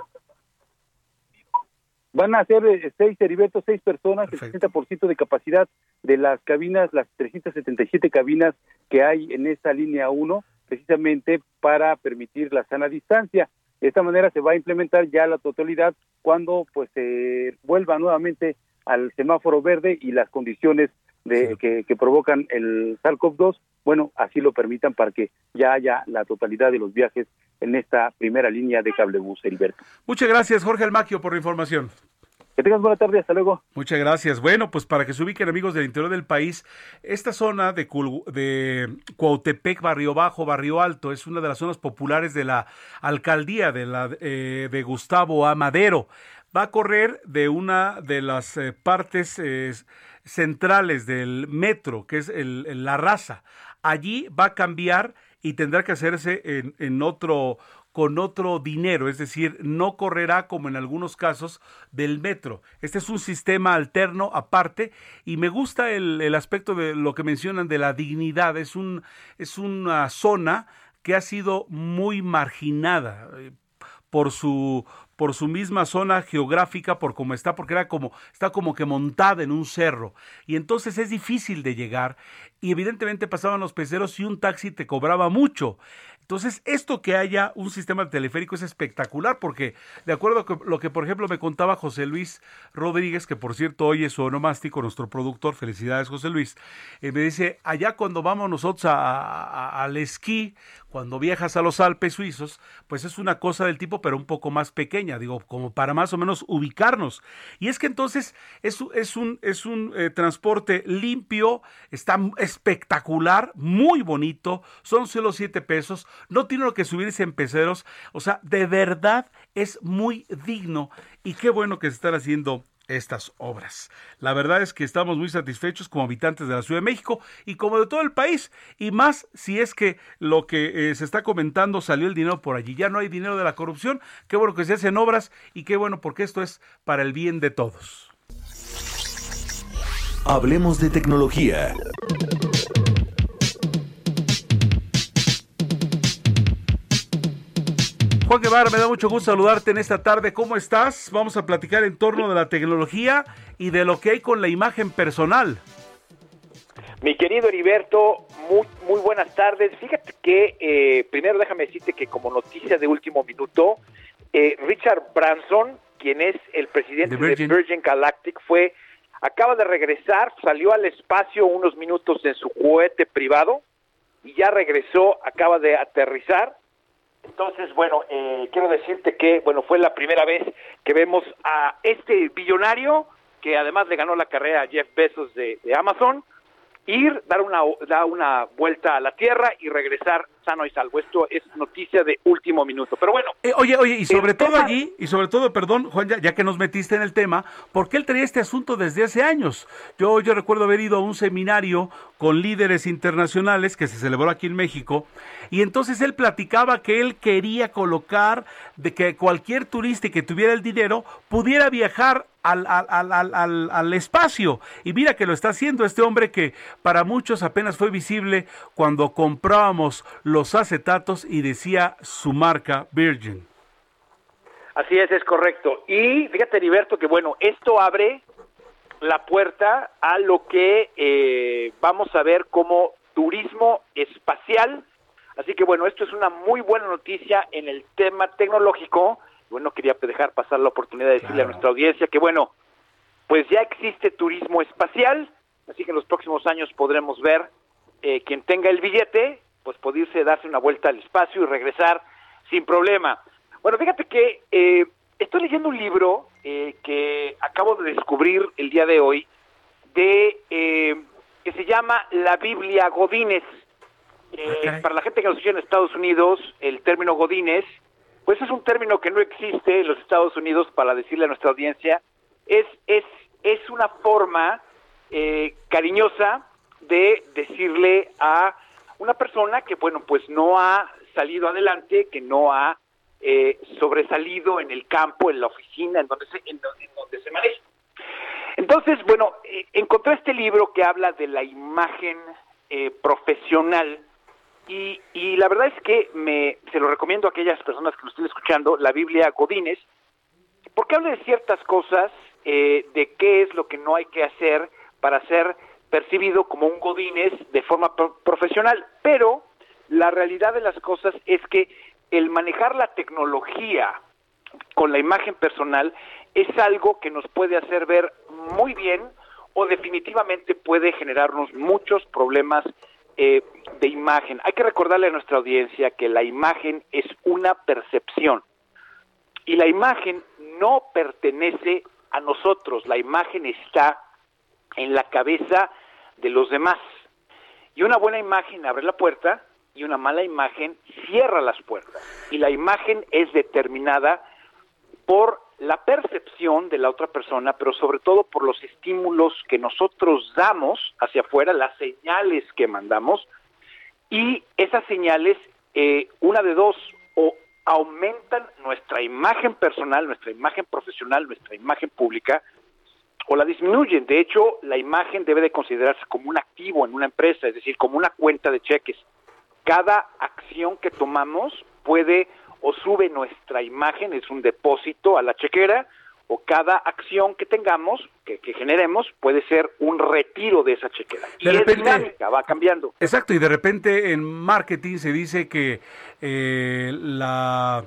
Van a ser seis, Heriberto, seis personas. Perfecto. El sesenta por ciento de capacidad de las cabinas, las trescientas setenta y siete cabinas que hay en esta línea uno, precisamente para permitir la sana distancia. De esta manera se va a implementar ya la totalidad cuando pues se eh, vuelva nuevamente al semáforo verde y las condiciones de sí. que, que provocan el SARS-CoV dos, bueno, así lo permitan, para que ya haya la totalidad de los viajes en esta primera línea de cablebús, Heriberto. Muchas gracias, Jorge Almaquio, por la información. Que tengas buena tarde, hasta luego. Muchas gracias. Bueno, pues para que se ubiquen, amigos del interior del país, esta zona de, Cul- de Cuautepec, Barrio Bajo, Barrio Alto, es una de las zonas populares de la alcaldía de, la, eh, de Gustavo A. Madero. Va a correr de una de las eh, partes eh, centrales del metro, que es el, el, la raza. Allí va a cambiar y tendrá que hacerse en, en otro... con otro dinero, es decir, no correrá como en algunos casos del metro. Este es un sistema alterno aparte, y me gusta el, el aspecto de lo que mencionan de la dignidad. Es un, es una zona que ha sido muy marginada por su por su misma zona geográfica, por cómo está, porque era como está como que montada en un cerro, y entonces es difícil de llegar, y evidentemente pasaban los peceros y un taxi te cobraba mucho. Entonces, esto que haya un sistema teleférico es espectacular, porque de acuerdo a lo que, por ejemplo, me contaba José Luis Rodríguez, que por cierto hoy es su onomástico, nuestro productor, felicidades, José Luis, eh, me dice, allá cuando vamos nosotros a, a, al esquí, cuando viajas a los Alpes suizos, pues es una cosa del tipo, pero un poco más pequeña, digo, como para más o menos ubicarnos. Y es que entonces es, es un, es un eh, transporte limpio, está espectacular, muy bonito, son solo siete pesos, no tiene lo que subirse en peceros, o sea, de verdad es muy digno, y qué bueno que se están haciendo estas obras. La verdad es que estamos muy satisfechos como habitantes de la Ciudad de México y como de todo el país, y más si es que lo que eh, se está comentando, salió el dinero por allí, ya no hay dinero de la corrupción. Qué bueno que se hacen obras, y qué bueno, porque esto es para el bien de todos. Hablemos de tecnología. Juan Guevara, me da mucho gusto saludarte en esta tarde. ¿Cómo estás? Vamos a platicar en torno de la tecnología y de lo que hay con la imagen personal. Mi querido Heriberto, muy, muy buenas tardes. Fíjate que, eh, primero déjame decirte que como noticia de último minuto, eh, Richard Branson, quien es el presidente Virgin. de Virgin Galactic, fue acaba de regresar, salió al espacio unos minutos en su cohete privado y ya regresó, acaba de aterrizar. Entonces, bueno, eh, quiero decirte que, bueno, fue la primera vez que vemos a este billonario, que además le ganó la carrera a Jeff Bezos de, de Amazon, ir, dar una, dar una vuelta a la Tierra y regresar sano y salvo. Esto es noticia de último minuto, pero bueno. Eh, oye, oye, y sobre todo tema... allí, y sobre todo, perdón, Juan, ya, ya que nos metiste en el tema, porque él traía este asunto desde hace años. Yo, yo recuerdo haber ido a un seminario con líderes internacionales que se celebró aquí en México, y entonces él platicaba que él quería colocar de que cualquier turista que tuviera el dinero pudiera viajar Al, al, al, al, al espacio, y mira que lo está haciendo este hombre que para muchos apenas fue visible cuando comprábamos los acetatos y decía su marca Virgin. Así es, es correcto. Y fíjate, Heriberto, que bueno, esto abre la puerta a lo que eh, vamos a ver como turismo espacial, así que bueno, esto es una muy buena noticia en el tema tecnológico. Bueno, quería dejar pasar la oportunidad de decirle claro. a nuestra audiencia que, bueno, pues ya existe turismo espacial, así que en los próximos años podremos ver eh, quien tenga el billete, pues poderse darse una vuelta al espacio y regresar sin problema. Bueno, fíjate que eh, estoy leyendo un libro eh, que acabo de descubrir el día de hoy, de eh, que se llama La Biblia Godínez. Eh, okay. Para la gente que nos escucha en Estados Unidos, el término Godínez, pues es un término que no existe en los Estados Unidos, para decirle a nuestra audiencia, es es es una forma eh, cariñosa de decirle a una persona que, bueno, pues no ha salido adelante, que no ha eh, sobresalido en el campo, en la oficina, en donde se, en donde, en donde se maneja. Entonces, bueno, eh, encontré este libro que habla de la imagen eh, profesional. Y, y la verdad es que me se lo recomiendo a aquellas personas que lo estén escuchando, la Biblia Godínez, porque habla de ciertas cosas, eh, de qué es lo que no hay que hacer para ser percibido como un Godínez de forma pro- profesional, pero la realidad de las cosas es que el manejar la tecnología con la imagen personal es algo que nos puede hacer ver muy bien o definitivamente puede generarnos muchos problemas Eh, de imagen. Hay que recordarle a nuestra audiencia que la imagen es una percepción y la imagen no pertenece a nosotros, la imagen está en la cabeza de los demás. Y una buena imagen abre la puerta y una mala imagen cierra las puertas. Y la imagen es determinada por la percepción de la otra persona, pero sobre todo por los estímulos que nosotros damos hacia afuera, las señales que mandamos, y esas señales, eh, una de dos, o aumentan nuestra imagen personal, nuestra imagen profesional, nuestra imagen pública, o la disminuyen. De hecho, la imagen debe de considerarse como un activo en una empresa, es decir, como una cuenta de cheques. Cada acción que tomamos puede o sube nuestra imagen, es un depósito a la chequera, o cada acción que tengamos, que, que generemos, puede ser un retiro de esa chequera. De y repente, es dinámica, va cambiando. Exacto, y de repente en marketing se dice que eh, la...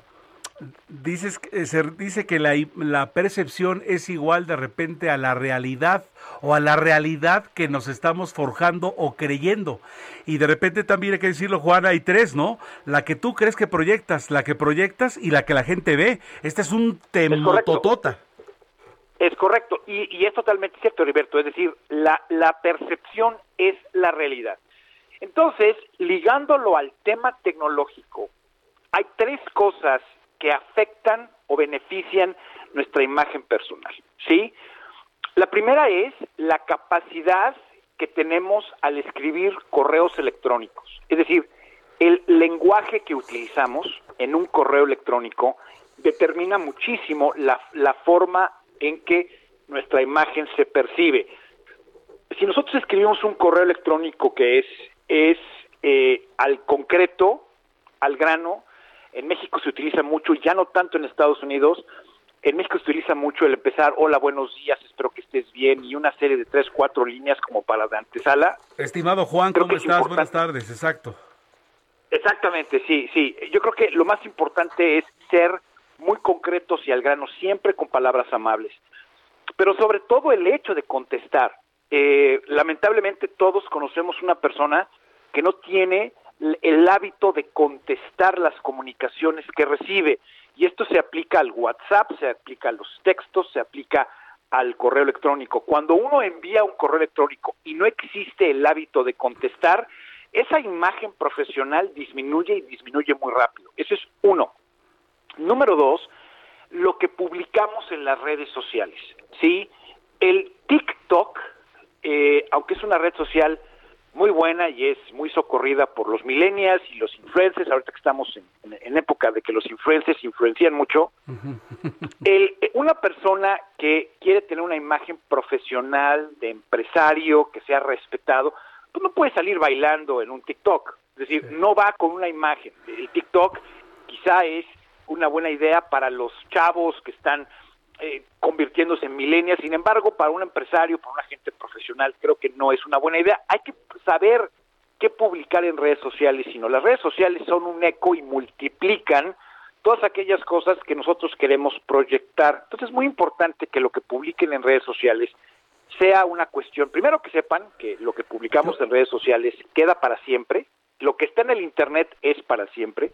Dices, se dice que la, la percepción es igual de repente a la realidad o a la realidad que nos estamos forjando o creyendo. Y de repente también hay que decirlo, Juana, hay tres, ¿no? La que tú crees que proyectas, la que proyectas y la que la gente ve. Este es un temototota. Es correcto. Y, y es totalmente cierto, Heriberto. Es decir, la, la percepción es la realidad. Entonces, ligándolo al tema tecnológico, hay tres cosas que afectan o benefician nuestra imagen personal, ¿sí? La primera es la capacidad que tenemos al escribir correos electrónicos, es decir, el lenguaje que utilizamos en un correo electrónico determina muchísimo la, la forma en que nuestra imagen se percibe. Si nosotros escribimos un correo electrónico que es, es eh, al concreto, al grano, en México se utiliza mucho, ya no tanto en Estados Unidos, en México se utiliza mucho el empezar, hola, buenos días, espero que estés bien, y una serie de tres, cuatro líneas como para la antesala. Estimado Juan, creo ¿cómo es estás? Importante. Buenas tardes, exacto. Exactamente, sí, sí. Yo creo que lo más importante es ser muy concretos y al grano, siempre con palabras amables. Pero sobre todo el hecho de contestar. Eh, lamentablemente todos conocemos una persona que no tiene el hábito de contestar las comunicaciones que recibe, y esto se aplica al WhatsApp, se aplica a los textos, se aplica al correo electrónico. Cuando uno envía un correo electrónico y no existe el hábito de contestar, esa imagen profesional disminuye y disminuye muy rápido. Eso es uno. Número dos, lo que publicamos en las redes sociales, ¿sí? El TikTok, eh, aunque es una red social muy buena y es muy socorrida por los millennials y los influencers, ahorita que estamos en, en, en época de que los influencers influencian mucho, el, una persona que quiere tener una imagen profesional, de empresario, que sea respetado, pues no puede salir bailando en un TikTok, es decir, sí. No va con una imagen. El TikTok quizá es una buena idea para los chavos que están eh, convirtiéndose en millennials, sin embargo, para un empresario, para una gente profesional, creo que no es una buena idea. Hay que saber qué publicar en redes sociales, sino las redes sociales son un eco y multiplican todas aquellas cosas que nosotros queremos proyectar. Entonces es muy importante que lo que publiquen en redes sociales sea una cuestión, primero que sepan que lo que publicamos en redes sociales queda para siempre, lo que está en el internet es para siempre,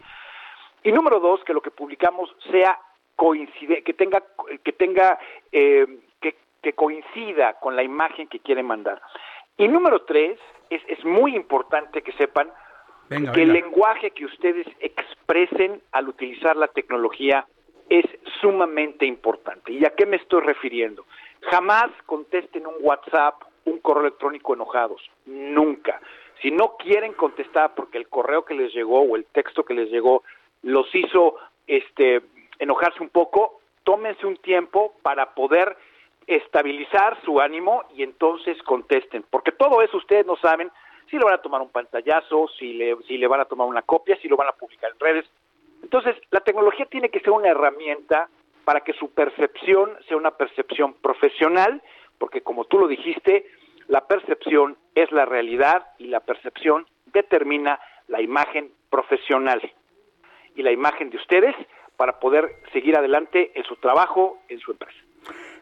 y número dos, que lo que publicamos sea coincide, que tenga, que tenga, eh, que, que coincida con la imagen que quieren mandar. Y número tres, es, es muy importante que sepan venga, que venga. El lenguaje que ustedes expresen al utilizar la tecnología es sumamente importante. ¿Y a qué me estoy refiriendo? Jamás contesten un WhatsApp, un correo electrónico enojados, nunca. Si no quieren contestar porque el correo que les llegó o el texto que les llegó los hizo este enojarse un poco, tómense un tiempo para poder estabilizar su ánimo y entonces contesten, porque todo eso ustedes no saben si le van a tomar un pantallazo, si le, si le van a tomar una copia, si lo van a publicar en redes. Entonces, la tecnología tiene que ser una herramienta para que su percepción sea una percepción profesional, porque como tú lo dijiste, la percepción es la realidad y la percepción determina la imagen profesional y la imagen de ustedes para poder seguir adelante en su trabajo, en su empresa.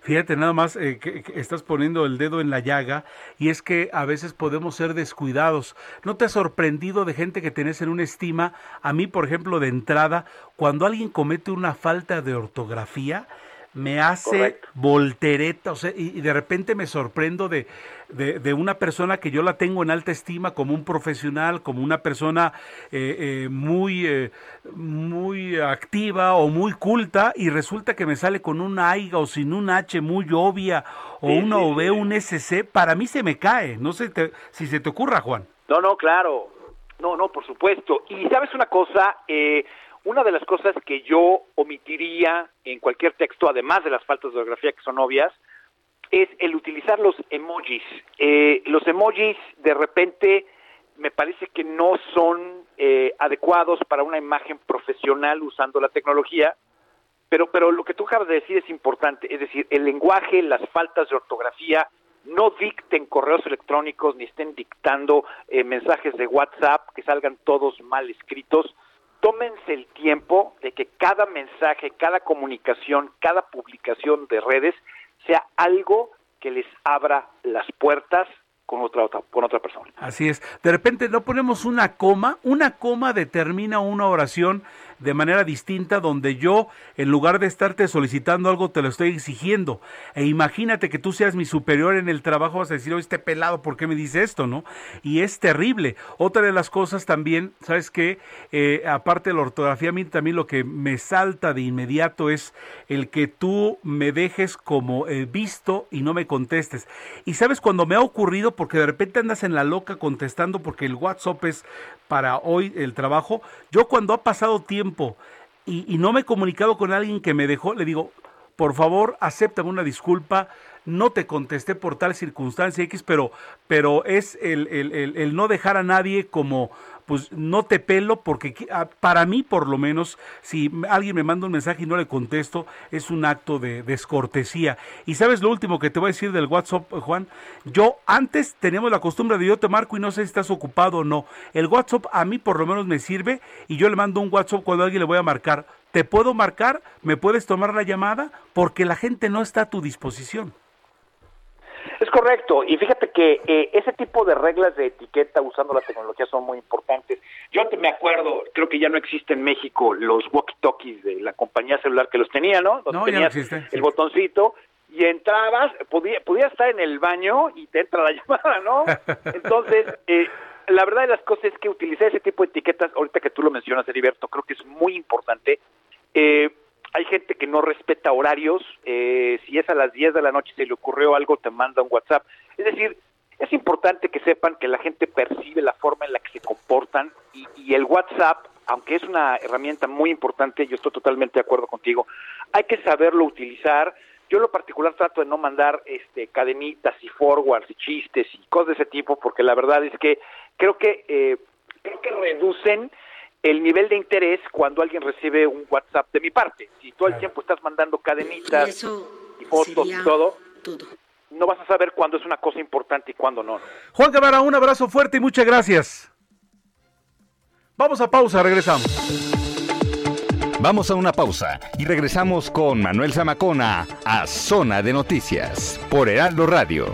Fíjate nada más eh, que, que estás poniendo el dedo en la llaga, y es que a veces podemos ser descuidados. ¿No te has sorprendido de gente que tenés en una estima? A mí, por ejemplo, de entrada, cuando alguien comete una falta de ortografía, me hace correcto. Voltereta, o sea, y, y de repente me sorprendo de, de, de una persona que yo la tengo en alta estima como un profesional, como una persona eh, eh, muy, eh, muy activa o muy culta, y resulta que me sale con una aiga o sin un H muy obvia, o sí, una sí, O B, sí. Un S C, para mí se me cae, no sé te, si se te ocurra, Juan. No, no, claro, no, no, por supuesto, y sabes una cosa, eh... una de las cosas que yo omitiría en cualquier texto, además de las faltas de ortografía que son obvias, es el utilizar los emojis. Eh, los emojis de repente me parece que no son eh, adecuados para una imagen profesional usando la tecnología, pero, pero lo que tú acabas de decir es importante, es decir, el lenguaje, las faltas de ortografía, no dicten correos electrónicos ni estén dictando eh, mensajes de WhatsApp que salgan todos mal escritos. Tómense el tiempo de que cada mensaje, cada comunicación, cada publicación de redes sea algo que les abra las puertas con otra, otra, con otra persona. Así es. De repente no ponemos una coma. Una coma determina una oración de manera distinta, donde yo, en lugar de estarte solicitando algo, te lo estoy exigiendo. E imagínate que tú seas mi superior en el trabajo, vas a decir, oye, este pelado, ¿por qué me dice esto, no? Y es terrible. Otra de las cosas también, ¿sabes qué? Eh, aparte de la ortografía, a mí también lo que me salta de inmediato es el que tú me dejes como eh, visto y no me contestes. Y ¿sabes? Cuando me ha ocurrido, porque de repente andas en la loca contestando, porque el WhatsApp es para hoy el trabajo, yo cuando ha pasado tiempo Y, y no me he comunicado con alguien que me dejó, le digo, por favor, acéptame una disculpa, no te contesté por tal circunstancia X, pero, pero es el, el, el, el no dejar a nadie como, pues no te pelo, porque para mí, por lo menos, si alguien me manda un mensaje y no le contesto, es un acto de descortesía. Y ¿sabes lo último que te voy a decir del WhatsApp, Juan? Yo antes teníamos la costumbre de yo te marco y no sé si estás ocupado o no. El WhatsApp a mí por lo menos me sirve, y yo le mando un WhatsApp cuando a alguien le voy a marcar. ¿Te puedo marcar? ¿Me puedes tomar la llamada? Porque la gente no está a tu disposición. Es correcto, y fíjate que eh, ese tipo de reglas de etiqueta usando la tecnología son muy importantes. Yo te me acuerdo, creo que ya no existe en México los walkie-talkies de la compañía celular que los tenía, ¿no? Donde no, tenías ya no existe. El botoncito, y entrabas, podías podía estar en el baño y te entra la llamada, ¿no? Entonces, eh, la verdad de las cosas es que utilizar ese tipo de etiquetas, ahorita que tú lo mencionas, Heriberto, creo que es muy importante. Eh, hay gente que no respeta horarios, eh, si es a las diez de la noche se le ocurrió algo, te manda un WhatsApp. Es decir, es importante que sepan que la gente percibe la forma en la que se comportan y, y el WhatsApp, aunque es una herramienta muy importante, yo estoy totalmente de acuerdo contigo, hay que saberlo utilizar. Yo en lo particular trato de no mandar este cadenitas y forwards y chistes y cosas de ese tipo, porque la verdad es que creo que eh, creo que reducen el nivel de interés cuando alguien recibe un WhatsApp de mi parte. Si todo el tiempo estás mandando cadenitas y, eso y fotos y todo, todo, no vas a saber cuándo es una cosa importante y cuándo no. Juan Guevara, un abrazo fuerte y muchas gracias. Vamos a pausa, regresamos. Vamos a una pausa y regresamos con Manuel Zamacona a Zona de Noticias por Heraldo Radio.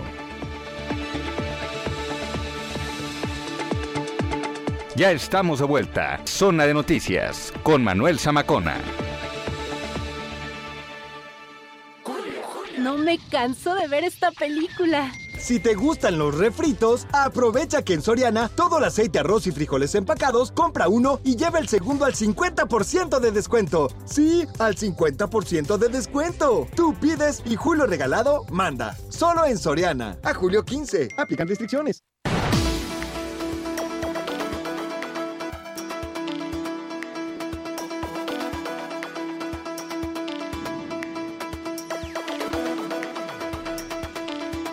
Ya estamos de vuelta, Zona de Noticias con Manuel Zamacona. No me canso de ver esta película. Si te gustan los refritos, aprovecha que en Soriana todo el aceite, arroz y frijoles empacados, compra uno y lleva el segundo al cincuenta por ciento de descuento. Sí, al cincuenta por ciento de descuento. Tú pides y Julio Regalado manda. Solo en Soriana. A julio quince. Aplican restricciones.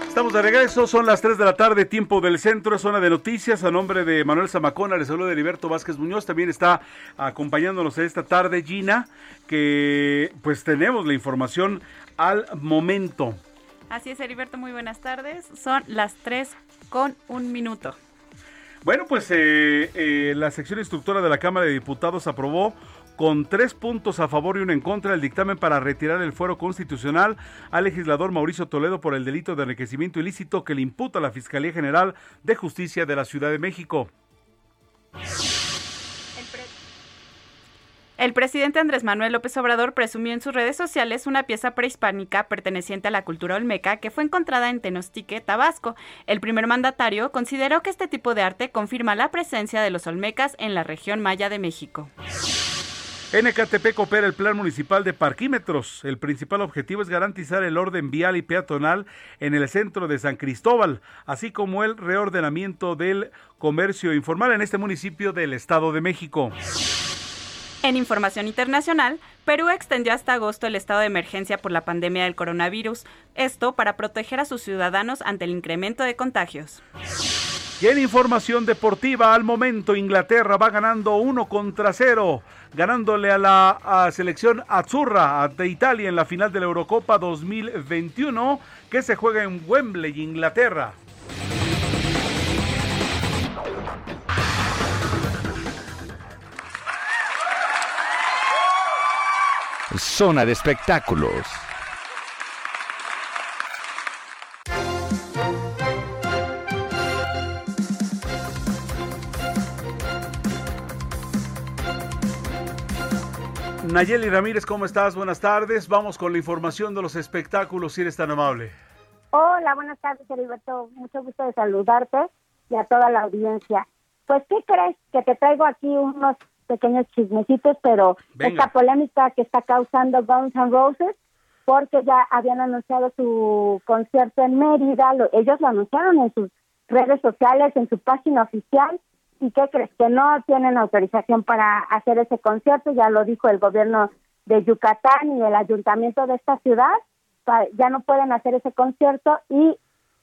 Estamos de regreso, son las tres de la tarde, tiempo del centro, Zona de Noticias. A nombre de Manuel Zamacona, les saluda Heriberto Vázquez Muñoz. También está acompañándonos esta tarde Gina, que pues tenemos la información al momento. Así es, Heriberto, muy buenas tardes. Son las tres con un minuto. Bueno, pues eh, eh, la sección instructora de la Cámara de Diputados aprobó con tres puntos a favor y uno en contra el dictamen para retirar el fuero constitucional al legislador Mauricio Toledo por el delito de enriquecimiento ilícito que le imputa la Fiscalía General de Justicia de la Ciudad de México. El, pre- el presidente Andrés Manuel López Obrador presumió en sus redes sociales una pieza prehispánica perteneciente a la cultura olmeca que fue encontrada en Tenochtitlán, Tabasco. El primer mandatario consideró que este tipo de arte confirma la presencia de los olmecas en la región maya de México. En Ecatepec opera el Plan Municipal de Parquímetros. El principal objetivo es garantizar el orden vial y peatonal en el centro de San Cristóbal, así como el reordenamiento del comercio informal en este municipio del Estado de México. En información internacional, Perú extendió hasta agosto el estado de emergencia por la pandemia del coronavirus, esto para proteger a sus ciudadanos ante el incremento de contagios. Y en información deportiva, al momento Inglaterra va ganando uno contra cero, ganándole a la a selección azzurra de Italia en la final de la Eurocopa dos mil veintiuno que se juega en Wembley, Inglaterra. Zona de espectáculos. Nayeli Ramírez, ¿cómo estás? Buenas tardes. Vamos con la información de los espectáculos, si eres tan amable. Hola, buenas tardes, Heriberto. Mucho gusto de saludarte y a toda la audiencia. Pues, ¿qué crees? Que te traigo aquí unos pequeños chismecitos, pero venga, esta polémica que está causando Guns N' Roses, porque ya habían anunciado su concierto en Mérida, lo, ellos lo anunciaron en sus redes sociales, en su página oficial. ¿Y qué crees? Que no tienen autorización para hacer ese concierto, ya lo dijo el gobierno de Yucatán y el ayuntamiento de esta ciudad, ya no pueden hacer ese concierto y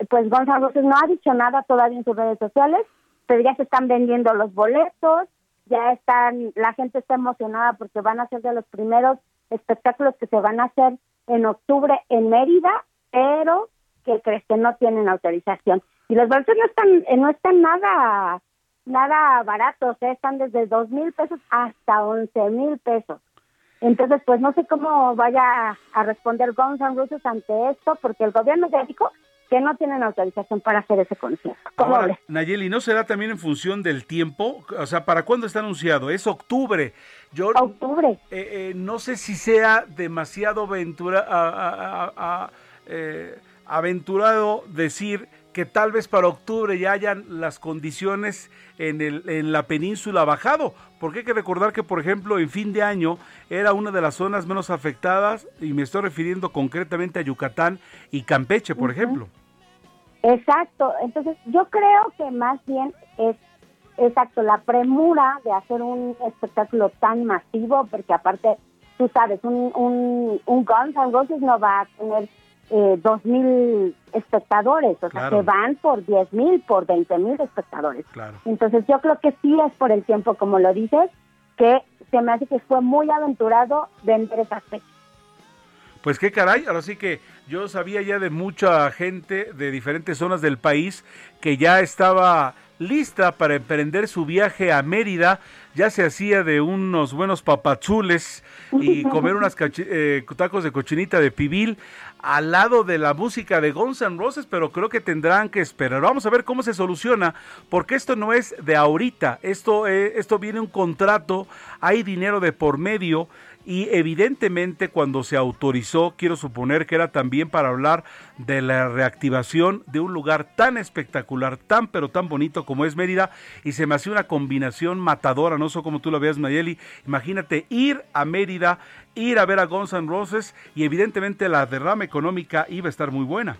pues Gonzalo Rosas no ha dicho nada todavía en sus redes sociales, pero ya se están vendiendo los boletos, ya están, la gente está emocionada porque van a ser de los primeros espectáculos que se van a hacer en octubre en Mérida, pero ¿qué crees? Que no tienen autorización. Y los boletos no están, no están nada... nada baratos, ¿eh? Están desde dos mil pesos hasta once mil pesos. Entonces, pues no sé cómo vaya a responder Guns N' Roses ante esto, porque el gobierno ya dijo que no tienen autorización para hacer ese concierto. Ahora, Nayeli, ¿no será también en función del tiempo? O sea, ¿para cuándo está anunciado? Es octubre. Yo, octubre. Eh, eh, no sé si sea demasiado aventura, a, a, a, a, eh, aventurado decir que tal vez para octubre ya hayan las condiciones en, el, en la península bajado, porque hay que recordar que, por ejemplo, en fin de año era una de las zonas menos afectadas, y me estoy refiriendo concretamente a Yucatán y Campeche, por uh-huh. ejemplo. Exacto, entonces yo creo que más bien es exacto la premura de hacer un espectáculo tan masivo, porque aparte, tú sabes, un, un, un Guns N' Roses no va a tener Eh, dos mil espectadores, o claro. sea, que van por diez mil, por veinte mil espectadores. Claro. Entonces yo creo que sí es por el tiempo, como lo dices, que se me hace que fue muy aventurado vender esas fechas. Pues qué caray, ahora sí que yo sabía ya de mucha gente de diferentes zonas del país que ya estaba lista para emprender su viaje a Mérida, ya se hacía de unos buenos papazules y comer unos cachi- eh, tacos de cochinita de pibil al lado de la música de Guns N' Roses, pero creo que tendrán que esperar. Vamos a ver cómo se soluciona, porque esto no es de ahorita, esto, eh, esto viene un contrato, hay dinero de por medio, y evidentemente cuando se autorizó, quiero suponer que era también para hablar de la reactivación de un lugar tan espectacular, tan pero tan bonito como es Mérida, y se me hace una combinación matadora, no sé cómo tú la veas, Mayeli. Imagínate ir a Mérida, ir a ver a Guns N' Roses, y evidentemente la derrama económica iba a estar muy buena.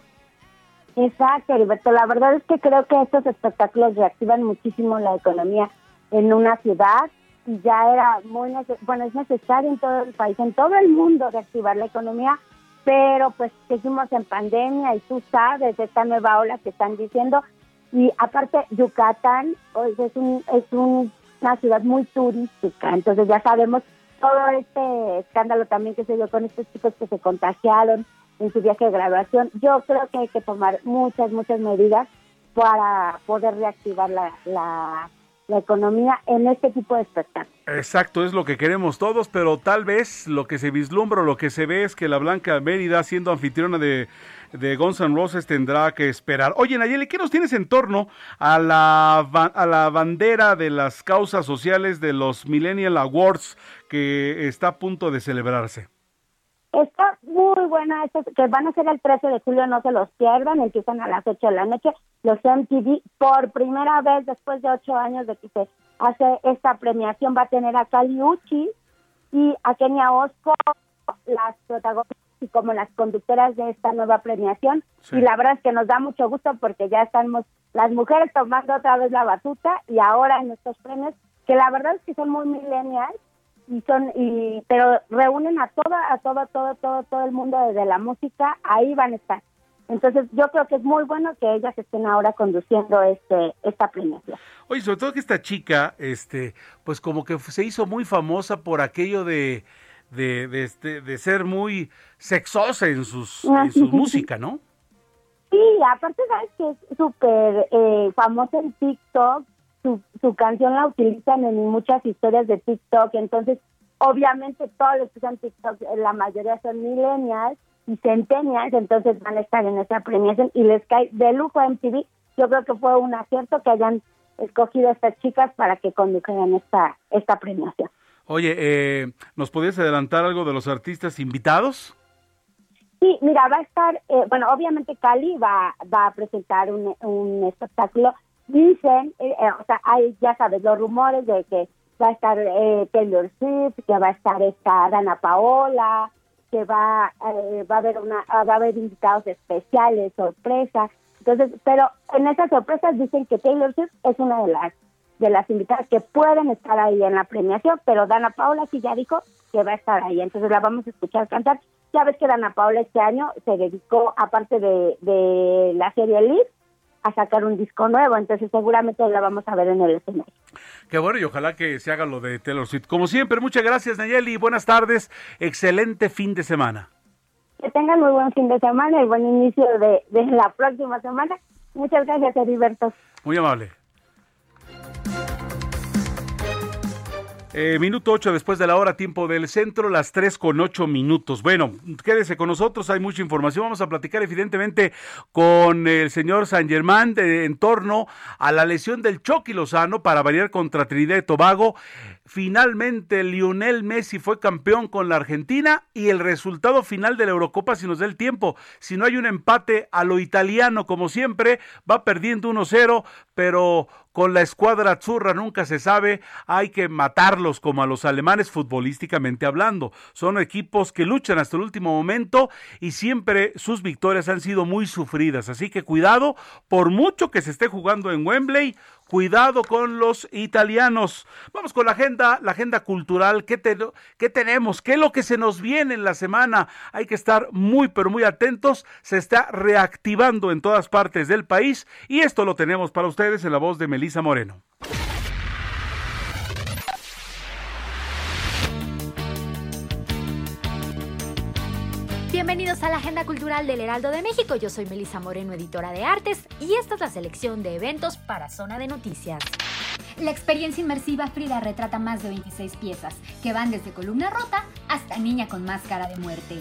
Exacto, Heriberto, la verdad es que creo que estos espectáculos reactivan muchísimo la economía en una ciudad, y ya era muy neces- bueno, es necesario en todo el país, en todo el mundo, reactivar la economía, pero pues seguimos en pandemia y tú sabes esta nueva ola que están diciendo, y aparte Yucatán pues, es un es un, una ciudad muy turística, entonces ya sabemos todo este escándalo también que se dio con estos chicos que se contagiaron en su viaje de graduación. Yo creo que hay que tomar muchas, muchas medidas para poder reactivar la la la economía en este tipo de espectáculos. Exacto, es lo que queremos todos, pero tal vez lo que se vislumbra, lo que se ve es que la Blanca Mérida, siendo anfitriona de, de Guns N' Roses, tendrá que esperar. Oye, Nayeli, ¿qué nos tienes en torno a la, a la bandera de las causas sociales de los Millennial Awards que está a punto de celebrarse? Está muy buena, estos que van a ser el trece de julio, no se los pierdan, empiezan a las ocho de la noche, los M T V, por primera vez después de ocho años de que se hace esta premiación, va a tener a Kali Uchis y a Kenia Osco, las protagonistas y como las conductoras de esta nueva premiación, sí. Y la verdad es que nos da mucho gusto porque ya estamos las mujeres tomando otra vez la batuta, y ahora en estos premios, que la verdad es que son muy millennials, y son y pero reúnen a toda a todo todo todo todo el mundo desde la música, ahí van a estar. Entonces yo creo que es muy bueno que ellas estén ahora conduciendo este esta premiación. Oye, sobre todo que esta chica este pues como que se hizo muy famosa por aquello de de de, de, de ser muy sexosa en sus en su música, ¿no? Sí, aparte sabes que es súper eh, famosa en TikTok. Su, su canción la utilizan en muchas historias de TikTok, entonces obviamente todos los que usan TikTok, la mayoría son millennials y centennials, entonces van a estar en esa premiación y les cae de lujo a M T V. Yo creo que fue un acierto que hayan escogido a estas chicas para que condujeran esta, esta premiación. Oye, eh, ¿nos podías adelantar algo de los artistas invitados? Sí, mira, va a estar, eh, bueno, obviamente Cali va, va a presentar un, un espectáculo. Dicen, eh, eh, o sea, hay, ya sabes, los rumores de que va a estar eh, Taylor Swift, que va a estar esta Dana Paola, que va, eh, va a haber una, va a haber invitados especiales, sorpresas. Entonces, pero en esas sorpresas dicen que Taylor Swift es una de las de las invitadas que pueden estar ahí en la premiación, pero Dana Paola sí ya dijo que va a estar ahí, entonces la vamos a escuchar cantar. Ya ves que Dana Paola este año se dedicó, aparte de, de la serie Elite, a sacar un disco nuevo, entonces seguramente la vamos a ver en el escenario. Qué bueno, y ojalá que se haga lo de Taylor Swift. Como siempre, muchas gracias, Nayeli, buenas tardes, excelente fin de semana. Que tengan muy buen fin de semana y buen inicio de, de la próxima semana. Muchas gracias, Heriberto. Muy amable. Eh, minuto ocho después de la hora, tiempo del centro, las tres con ocho minutos. Bueno, quédese con nosotros, hay mucha información. Vamos a platicar evidentemente con el señor San Germán de, en torno a la lesión del Chucky Lozano para variar contra Trinidad y Tobago. Finalmente Lionel Messi fue campeón con la Argentina, y el resultado final de la Eurocopa, si nos da el tiempo, si no hay un empate a lo italiano como siempre, va perdiendo uno cero, pero con la escuadra azzurra nunca se sabe, hay que matarlos como a los alemanes futbolísticamente hablando. Son equipos que luchan hasta el último momento y siempre sus victorias han sido muy sufridas, así que cuidado, por mucho que se esté jugando en Wembley, cuidado con los italianos. Vamos con la agenda, la agenda cultural. ¿Qué, te, ¿Qué tenemos? ¿Qué es lo que se nos viene en la semana? Hay que estar muy, pero muy atentos. Se está reactivando en todas partes del país y esto lo tenemos para ustedes en la voz de Melissa Moreno. Bienvenidos a la Agenda Cultural del Heraldo de México. Yo soy Melissa Moreno, editora de Artes, y esta es la selección de eventos para Zona de Noticias. La experiencia inmersiva Frida retrata más de veintiséis piezas, que van desde columna rota hasta niña con máscara de muerte.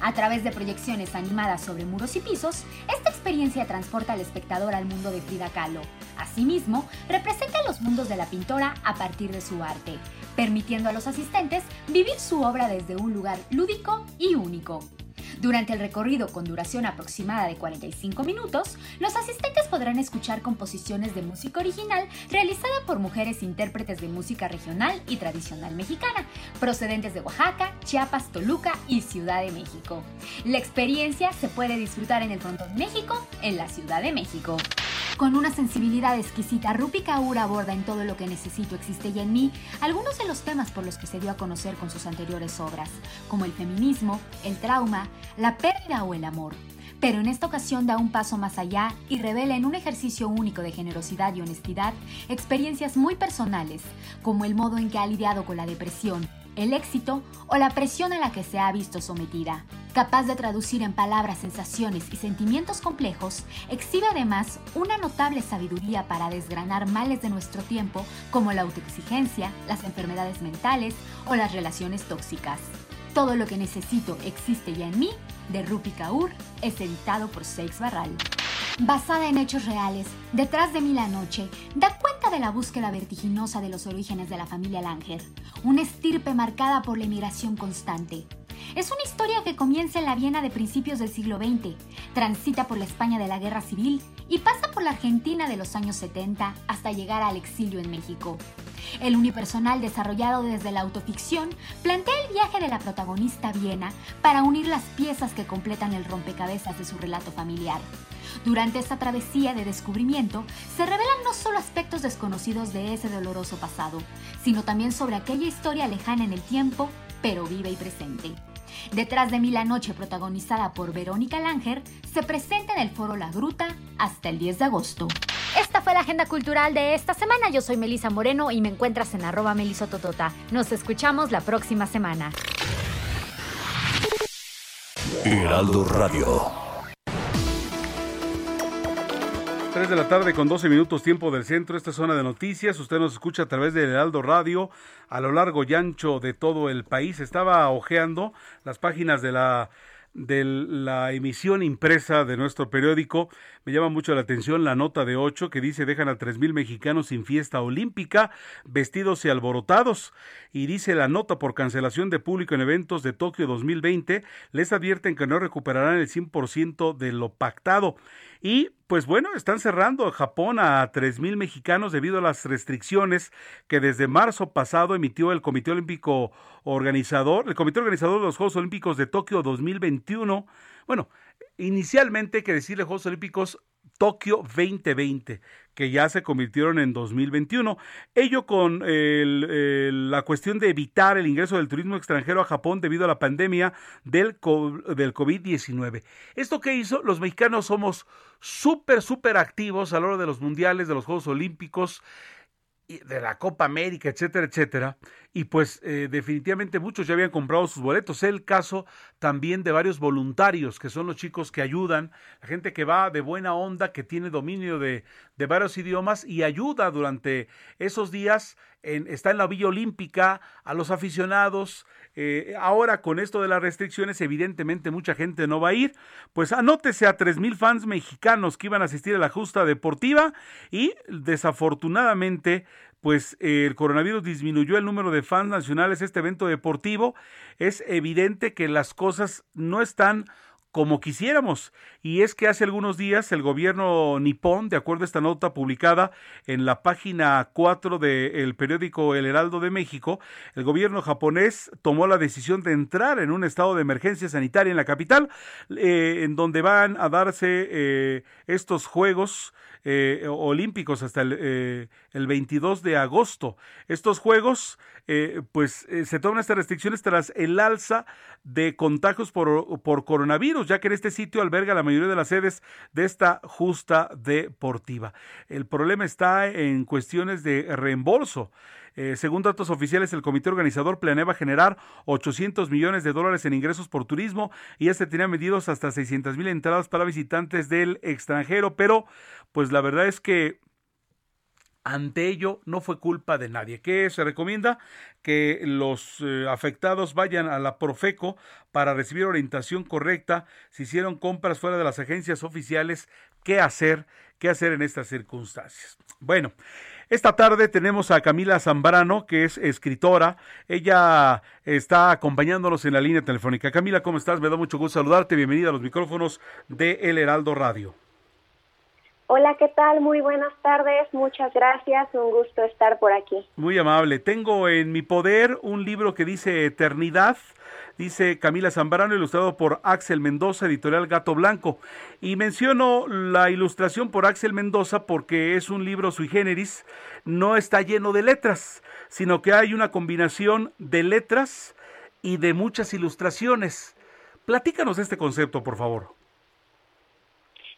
A través de proyecciones animadas sobre muros y pisos, esta experiencia transporta al espectador al mundo de Frida Kahlo. Asimismo, representa los mundos de la pintora a partir de su arte, permitiendo a los asistentes vivir su obra desde un lugar lúdico y único. Durante el recorrido, con duración aproximada de cuarenta y cinco minutos, los asistentes podrán escuchar composiciones de música original realizada por mujeres intérpretes de música regional y tradicional mexicana, procedentes de Oaxaca, Chiapas, Toluca y Ciudad de México. La experiencia se puede disfrutar en el Frontón México, en la Ciudad de México. Con una sensibilidad exquisita, Rupi Kaur aborda en Todo lo que necesito, existe ya en mí algunos de los temas por los que se dio a conocer con sus anteriores obras, como el feminismo, el trauma, la pérdida o el amor. Pero en esta ocasión da un paso más allá y revela en un ejercicio único de generosidad y honestidad experiencias muy personales, como el modo en que ha lidiado con la depresión, el éxito o la presión a la que se ha visto sometida. Capaz de traducir en palabras sensaciones y sentimientos complejos, exhibe además una notable sabiduría para desgranar males de nuestro tiempo como la autoexigencia, las enfermedades mentales o las relaciones tóxicas. Todo lo que necesito existe ya en mí, de Rupi Kaur, es editado por Seix Barral. Basada en hechos reales, Detrás de mí la noche da cuenta de la búsqueda vertiginosa de los orígenes de la familia Langer, una estirpe marcada por la emigración constante. Es una historia que comienza en la Viena de principios del siglo veinte, transita por la España de la Guerra Civil y pasa por la Argentina de los años setenta hasta llegar al exilio en México. El unipersonal desarrollado desde la autoficción plantea el viaje de la protagonista a Viena para unir las piezas que completan el rompecabezas de su relato familiar. Durante esta travesía de descubrimiento, se revelan no solo aspectos desconocidos de ese doloroso pasado, sino también sobre aquella historia lejana en el tiempo, pero viva y presente. Detrás de mí la noche, protagonizada por Verónica Langer, se presenta en el Foro La Gruta hasta el diez de agosto. Esta fue la agenda cultural de esta semana. Yo soy Melissa Moreno y me encuentras en arroba melisototota. Nos escuchamos la próxima semana. Heraldo Radio. tres de la tarde con doce minutos, tiempo del centro. Esta es Zona de Noticias. Usted nos escucha a través del Heraldo Radio a lo largo y ancho de todo el país. Estaba hojeando las páginas de la de la emisión impresa de nuestro periódico. Me llama mucho la atención la nota de ocho que dice: dejan a tres mil mexicanos sin fiesta olímpica, vestidos y alborotados. Y dice la nota: por cancelación de público en eventos de Tokio dos mil veinte, les advierten que no recuperarán el cien por ciento de lo pactado. Y pues bueno, están cerrando Japón a tres mil mexicanos debido a las restricciones que desde marzo pasado emitió el Comité Olímpico Organizador, el Comité Organizador de los Juegos Olímpicos de Tokio dos mil veintiuno. Bueno, inicialmente hay que decirle Juegos Olímpicos Tokio veinte veinte, que ya se convirtieron en dos mil veintiuno. Ello con el, el, la cuestión de evitar el ingreso del turismo extranjero a Japón debido a la pandemia del, del COVID diecinueve. ¿Esto qué hizo? Los mexicanos somos súper, súper activos a la hora de los mundiales, de los Juegos Olímpicos, de la Copa América, etcétera, etcétera, y pues eh, definitivamente muchos ya habían comprado sus boletos. El caso también de varios voluntarios, que son los chicos que ayudan, la gente que va de buena onda, que tiene dominio de, de varios idiomas y ayuda durante esos días, en, está en la Villa Olímpica, a los aficionados. Eh, ahora con esto de las restricciones, evidentemente mucha gente no va a ir. Pues anótese a tres mil fans mexicanos que iban a asistir a la justa deportiva y desafortunadamente pues eh, el coronavirus disminuyó el número de fans nacionales de este evento deportivo, es evidente que las cosas no están como quisiéramos, y es que hace algunos días el gobierno nipón, de acuerdo a esta nota publicada en la página cuatro del periódico El Heraldo de México, el gobierno japonés tomó la decisión de entrar en un estado de emergencia sanitaria en la capital, eh, en donde van a darse eh, estos juegos Eh, olímpicos hasta el, eh, el veintidós de agosto. Estos juegos eh, pues eh, se toman estas restricciones tras el alza de contagios por, por coronavirus, ya que en este sitio alberga la mayoría de las sedes de esta justa deportiva. El problema está en cuestiones de reembolso. Eh, según datos oficiales, el comité organizador planeaba generar ochocientos millones de dólares en ingresos por turismo y ya se tenían medidos hasta seiscientas mil entradas para visitantes del extranjero, pero pues la verdad es que ante ello no fue culpa de nadie. ¿Qué se recomienda? Que los eh, afectados vayan a la Profeco para recibir orientación correcta. Si hicieron compras fuera de las agencias oficiales, ¿qué hacer? ¿Qué hacer en estas circunstancias? Bueno, esta tarde tenemos a Camila Zambrano, que es escritora. Ella está acompañándonos en la línea telefónica. Camila, ¿cómo estás? Me da mucho gusto saludarte. Bienvenida a los micrófonos de El Heraldo Radio. Hola, ¿qué tal? Muy buenas tardes, muchas gracias, un gusto estar por aquí. Muy amable. Tengo en mi poder un libro que dice Eternidad, dice Camila Zambrano, ilustrado por Axel Mendoza, editorial Gato Blanco. Y menciono la ilustración por Axel Mendoza porque es un libro sui generis, no está lleno de letras, sino que hay una combinación de letras y de muchas ilustraciones. Platícanos de este concepto, por favor.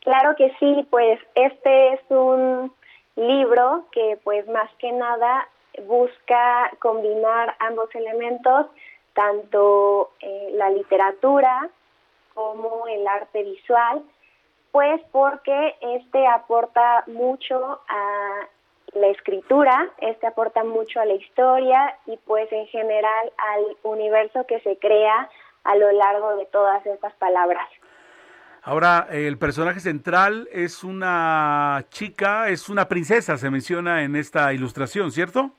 Claro que sí, pues este es un libro que pues más que nada busca combinar ambos elementos, tanto eh, la literatura como el arte visual, pues porque este aporta mucho a la escritura, este aporta mucho a la historia y pues en general al universo que se crea a lo largo de todas estas palabras. Ahora, el personaje central es una chica, es una princesa, se menciona en esta ilustración, ¿cierto?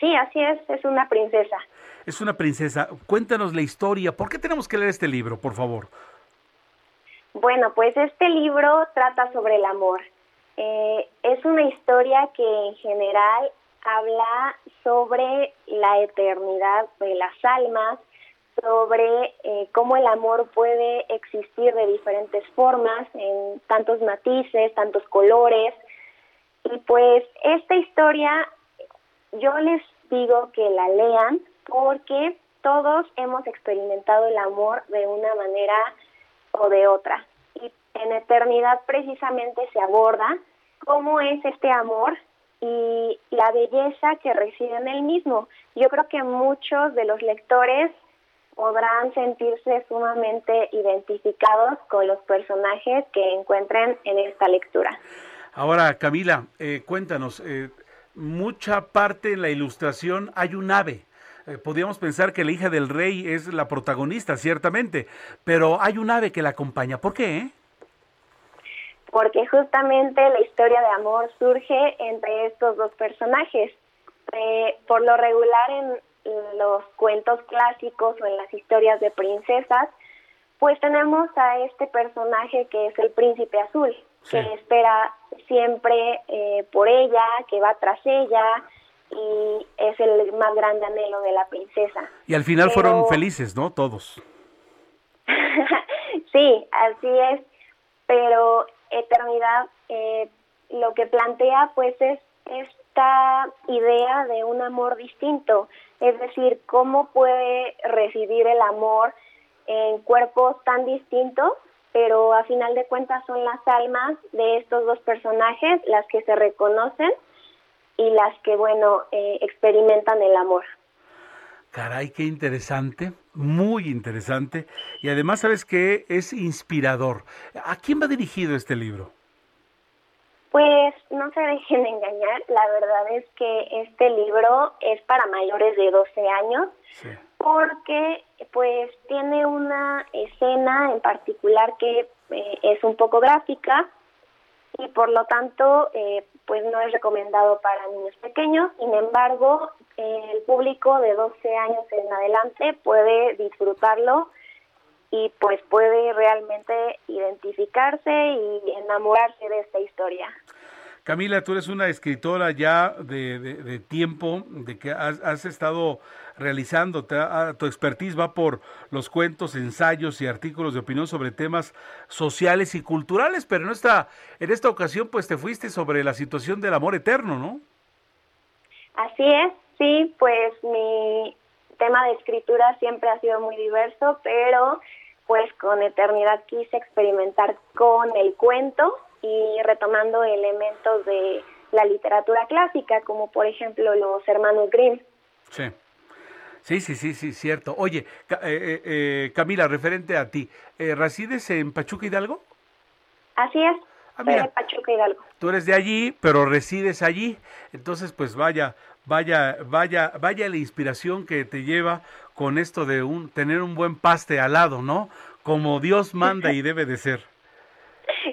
Sí, así es, es una princesa. Es una princesa. Cuéntanos la historia. ¿Por qué tenemos que leer este libro, por favor? Bueno, pues este libro trata sobre el amor. Eh, es una historia que en general habla sobre la eternidad de las almas, sobre eh, cómo el amor puede existir de diferentes formas, en tantos matices, tantos colores. Y pues esta historia yo les digo que la lean porque todos hemos experimentado el amor de una manera o de otra. Y en Eternidad precisamente se aborda cómo es este amor y la belleza que reside en él mismo. Yo creo que muchos de los lectores podrán sentirse sumamente identificados con los personajes que encuentren en esta lectura. Ahora, Camila, eh, cuéntanos, eh, mucha parte en la ilustración hay un ave. Eh, podríamos pensar que la hija del rey es la protagonista, ciertamente, pero hay un ave que la acompaña. ¿Por qué? Eh? Porque justamente la historia de amor surge entre estos dos personajes. Eh, por lo regular en los cuentos clásicos o en las historias de princesas, pues tenemos a este personaje que es el príncipe azul, sí, que espera siempre eh, por ella, que va tras ella y es el más grande anhelo de la princesa. Y al final Pero... fueron felices, ¿no? Todos. Sí, así es. Pero Eternidad eh, lo que plantea pues es esta idea de un amor distinto. Es decir, cómo puede residir el amor en cuerpos tan distintos, pero a final de cuentas son las almas de estos dos personajes las que se reconocen y las que, bueno, eh, experimentan el amor. Caray, qué interesante, muy interesante. Y además, ¿sabes qué? Es inspirador. ¿A quién va dirigido este libro? Pues no se dejen engañar, la verdad es que este libro es para mayores de doce años, sí, porque pues tiene una escena en particular que eh, es un poco gráfica y por lo tanto eh, pues no es recomendado para niños pequeños. Sin embargo, eh, el público de doce años en adelante puede disfrutarlo y pues puede realmente identificarse y enamorarse de esta historia. Camila, tú eres una escritora ya de, de, de tiempo, de que has, has estado realizando, te, a, tu expertise va por los cuentos, ensayos y artículos de opinión sobre temas sociales y culturales, pero en esta, en esta ocasión pues te fuiste sobre la situación del amor eterno, ¿no? Así es, sí, pues mi tema de escritura siempre ha sido muy diverso, pero pues con eternidad quise experimentar con el cuento y retomando elementos de la literatura clásica, como por ejemplo los hermanos Grimm. Sí, sí, sí, sí, sí, cierto. Oye, eh, eh, Camila, referente a ti, eh, ¿resides en Pachuca, Hidalgo? Así es, ah, soy de Pachuca, Hidalgo. Tú eres de allí, pero resides allí, entonces pues vaya... Vaya, vaya, vaya la inspiración que te lleva con esto de un tener un buen paste al lado, ¿no? Como Dios manda y debe de ser.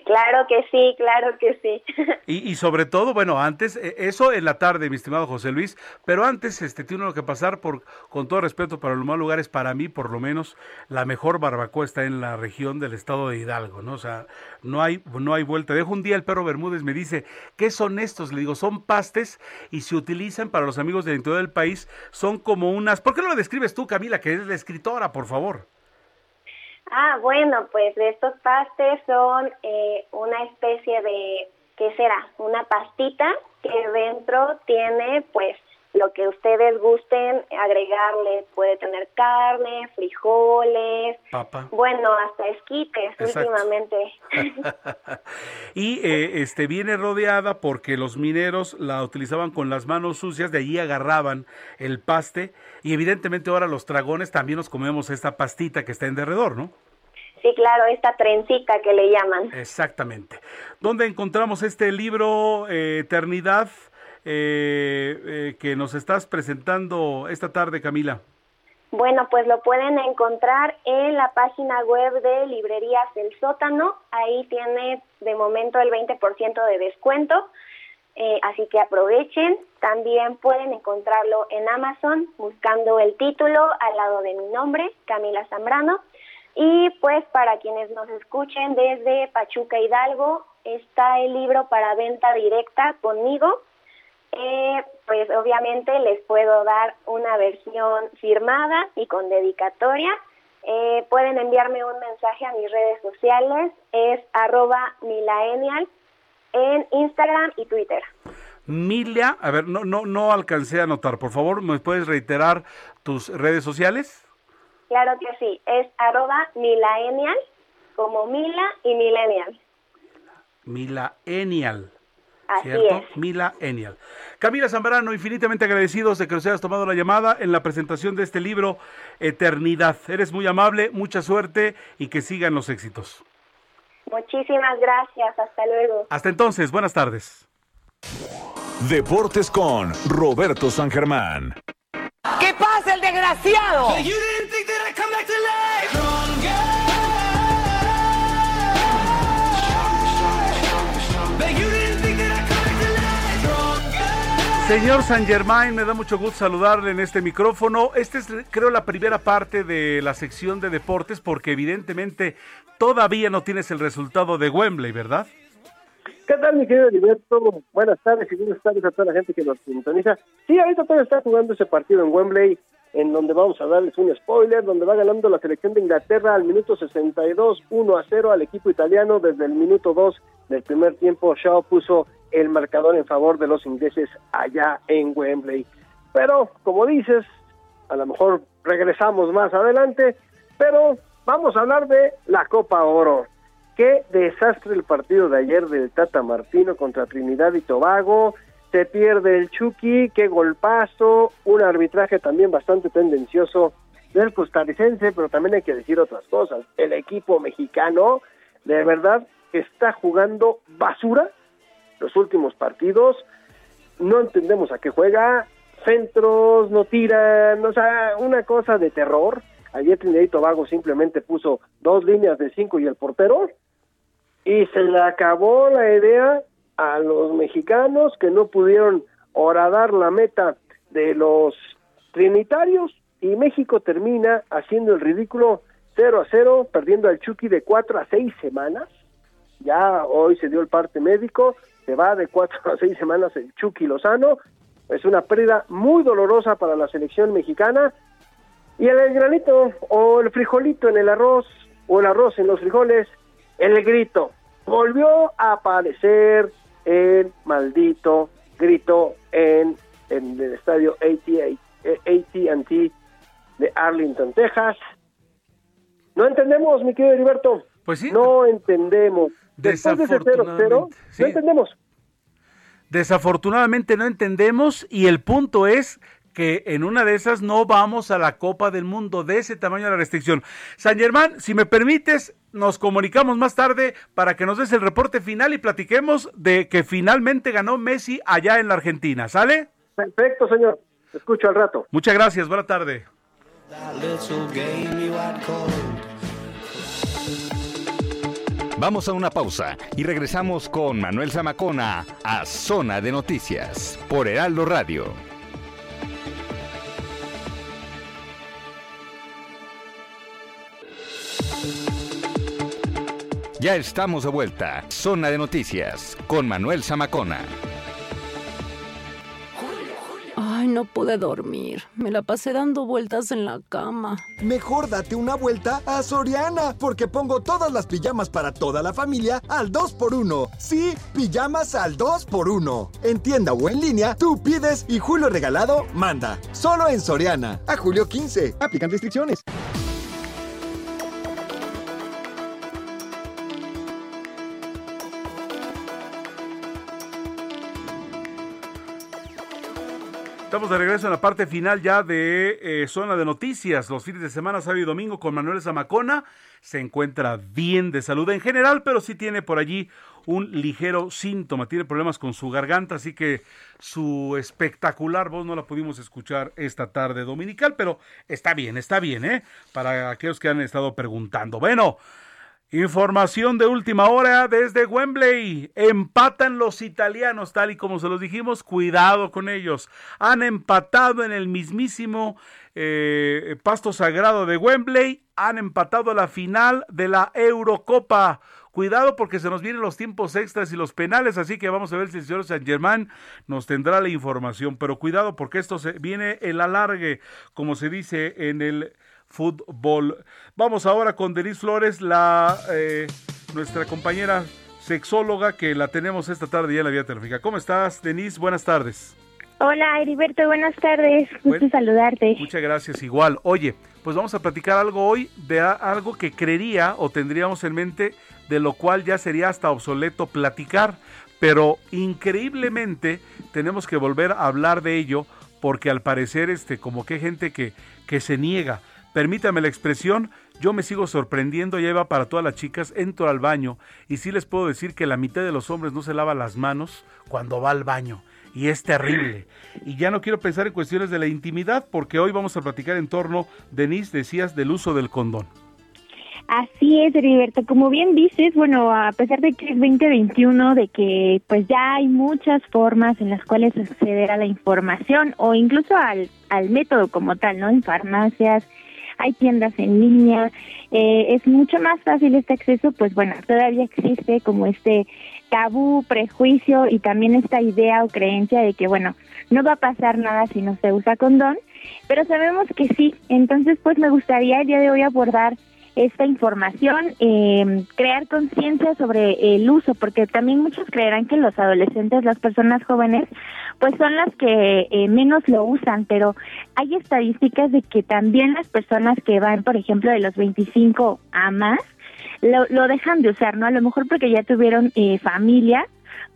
Claro que sí, claro que sí. Y, y sobre todo, bueno, antes, eso en la tarde, mi estimado José Luis, pero antes este tiene que pasar por, con todo respeto para los demás lugares, para mí por lo menos la mejor barbacoa está en la región del estado de Hidalgo, ¿no? O sea, no hay, no hay vuelta. Dejo un día el perro Bermúdez, me dice, ¿qué son estos? Le digo, son pastes y se utilizan para los amigos del interior del país, son como unas... ¿Por qué no lo describes tú, Camila, que eres la escritora, por favor? Ah, bueno, pues estos pastes son eh, una especie de, ¿qué será? Una pastita que dentro tiene, pues, lo que ustedes gusten agregarle. Puede tener carne, frijoles, papa. Bueno, hasta esquites. Exacto. Últimamente. Y eh, este viene rodeada porque los mineros la utilizaban con las manos sucias, de allí agarraban el paste y evidentemente ahora los dragones también nos comemos esta pastita que está en derredor, ¿no? Sí, claro, esta trencita que le llaman. Exactamente. ¿Dónde encontramos este libro, eh, Eternidad? Eh, eh, que nos estás presentando esta tarde, Camila. Bueno, pues lo pueden encontrar en la página web de Librerías El Sótano. Ahí tiene de momento el veinte por ciento de descuento, eh, así que aprovechen. También pueden encontrarlo en Amazon buscando el título al lado de mi nombre, Camila Zambrano. Y pues para quienes nos escuchen desde Pachuca, Hidalgo, está el libro para venta directa conmigo. Eh, pues obviamente les puedo dar una versión firmada y con dedicatoria. Eh, pueden enviarme un mensaje a mis redes sociales, es arroba milaenial en Instagram y Twitter. Milia, a ver, no, no, no alcancé a anotar, por favor, ¿me puedes reiterar tus redes sociales? Claro que sí, es arroba milaenial, como Mila y Millennial. Milaenial. ¿Cierto? Así es. Millennial. Camila Zambrano, infinitamente agradecidos de que nos hayas tomado la llamada en la presentación de este libro, Eternidad. Eres muy amable, mucha suerte y que sigan los éxitos. Muchísimas gracias, hasta luego. Hasta entonces, buenas tardes. Deportes con Roberto San Germán. ¿Qué pasa, el desgraciado? Señor San Germán, me da mucho gusto saludarle en este micrófono. Esta es, creo, la primera parte de la sección de deportes, porque evidentemente todavía no tienes el resultado de Wembley, ¿verdad? ¿Qué tal, mi querido Heriberto? Buenas tardes y buenas tardes a toda la gente que nos sintoniza. Sí, ahorita todavía está jugando ese partido en Wembley, en donde vamos a darles un spoiler, donde va ganando la selección de Inglaterra al minuto sesenta y dos, uno a cero al equipo italiano. Desde el minuto dos del primer tiempo, Shaw puso el marcador en favor de los ingleses allá en Wembley. Pero, como dices, a lo mejor regresamos más adelante, pero vamos a hablar de la Copa Oro. Qué desastre el partido de ayer del Tata Martino contra Trinidad y Tobago. Se pierde el Chucky, qué golpazo, un arbitraje también bastante tendencioso del costarricense, pero también hay que decir otras cosas. El equipo mexicano, de verdad, está jugando basura. Los últimos partidos, no entendemos a qué juega, centros no tiran, o sea, una cosa de terror. Ayer Trinidad y Tobago simplemente puso dos líneas de cinco y el portero, y se le acabó la idea a los mexicanos que no pudieron horadar la meta de los trinitarios, y México termina haciendo el ridículo cero a cero, perdiendo al Chucky de cuatro a seis semanas. Ya hoy se dio el parte médico, se va de cuatro a seis semanas el Chucky Lozano. Es una pérdida muy dolorosa para la selección mexicana. Y el granito, o el frijolito en el arroz, o el arroz en los frijoles, el grito. Volvió a aparecer el maldito grito en, en el estadio A T and T de Arlington, Texas. No entendemos, mi querido Heriberto. Pues sí. No entendemos. Después de ese cero cero, sí. No entendemos. Desafortunadamente no entendemos, y el punto es que en una de esas no vamos a la Copa del Mundo, de ese tamaño de la restricción. San Germán, si me permites, nos comunicamos más tarde para que nos des el reporte final y platiquemos de que finalmente ganó Messi allá en la Argentina, ¿sale? Perfecto, señor. Te escucho al rato. Muchas gracias, buena tarde. Vamos a una pausa y regresamos con Manuel Zamacona a Zona de Noticias por Heraldo Radio. Ya estamos de vuelta. Zona de Noticias con Manuel Zamacona. Ay, no pude dormir. Me la pasé dando vueltas en la cama. Mejor date una vuelta a Soriana, porque pongo todas las pijamas para toda la familia al dos por uno. Sí, pijamas al dos por uno. En tienda o en línea, tú pides y Julio Regalado manda. Solo en Soriana. A julio quince. Aplican restricciones. Estamos de regreso en la parte final ya de eh, Zona de Noticias, los fines de semana, sábado y domingo, con Manuel Zamacona. Se encuentra bien de salud en general, pero sí tiene por allí un ligero síntoma, tiene problemas con su garganta, así que su espectacular voz no la pudimos escuchar esta tarde dominical, pero está bien, está bien, ¿eh? Para aquellos que han estado preguntando. Bueno, información de última hora desde Wembley. Empatan los italianos, tal y como se los dijimos. Cuidado con ellos. Han empatado en el mismísimo eh, pasto sagrado de Wembley. Han empatado la final de la Eurocopa. Cuidado, porque se nos vienen los tiempos extras y los penales, así que vamos a ver si el señor San Germán nos tendrá la información. Pero cuidado, porque esto se viene el alargue, como se dice en el fútbol. Vamos ahora con Denise Flores, la eh, nuestra compañera sexóloga, que la tenemos esta tarde ya en la vía telefónica. ¿Cómo estás, Denise? Buenas tardes. Hola, Heriberto, buenas tardes. Gusto bueno, saludarte. Muchas gracias, igual. Oye, pues vamos a platicar algo hoy de a, algo que creería o tendríamos en mente, de lo cual ya sería hasta obsoleto platicar, pero increíblemente tenemos que volver a hablar de ello, porque al parecer este como que hay gente que, que se niega. Permítame la expresión, yo me sigo sorprendiendo, ya iba para todas las chicas, entro al baño y sí les puedo decir que la mitad de los hombres no se lava las manos cuando va al baño, y es terrible. Y ya no quiero pensar en cuestiones de la intimidad, porque hoy vamos a platicar en torno, Denise, decías, del uso del condón. Así es, Heriberto, como bien dices, bueno, a pesar de que es veinte veintiuno, de que pues ya hay muchas formas en las cuales acceder a la información, o incluso al, al método como tal, ¿no? En farmacias, hay tiendas en línea, eh, es mucho más fácil este acceso, pues bueno, todavía existe como este tabú, prejuicio y también esta idea o creencia de que, bueno, no va a pasar nada si no se usa condón, pero sabemos que sí. Entonces, pues me gustaría el día de hoy abordar esta información, eh, crear conciencia sobre el uso, porque también muchos creerán que los adolescentes, las personas jóvenes, pues son las que eh, menos lo usan, pero hay estadísticas de que también las personas que van, por ejemplo, de los veinticinco a más, lo, lo dejan de usar, ¿no? A lo mejor porque ya tuvieron eh, familia,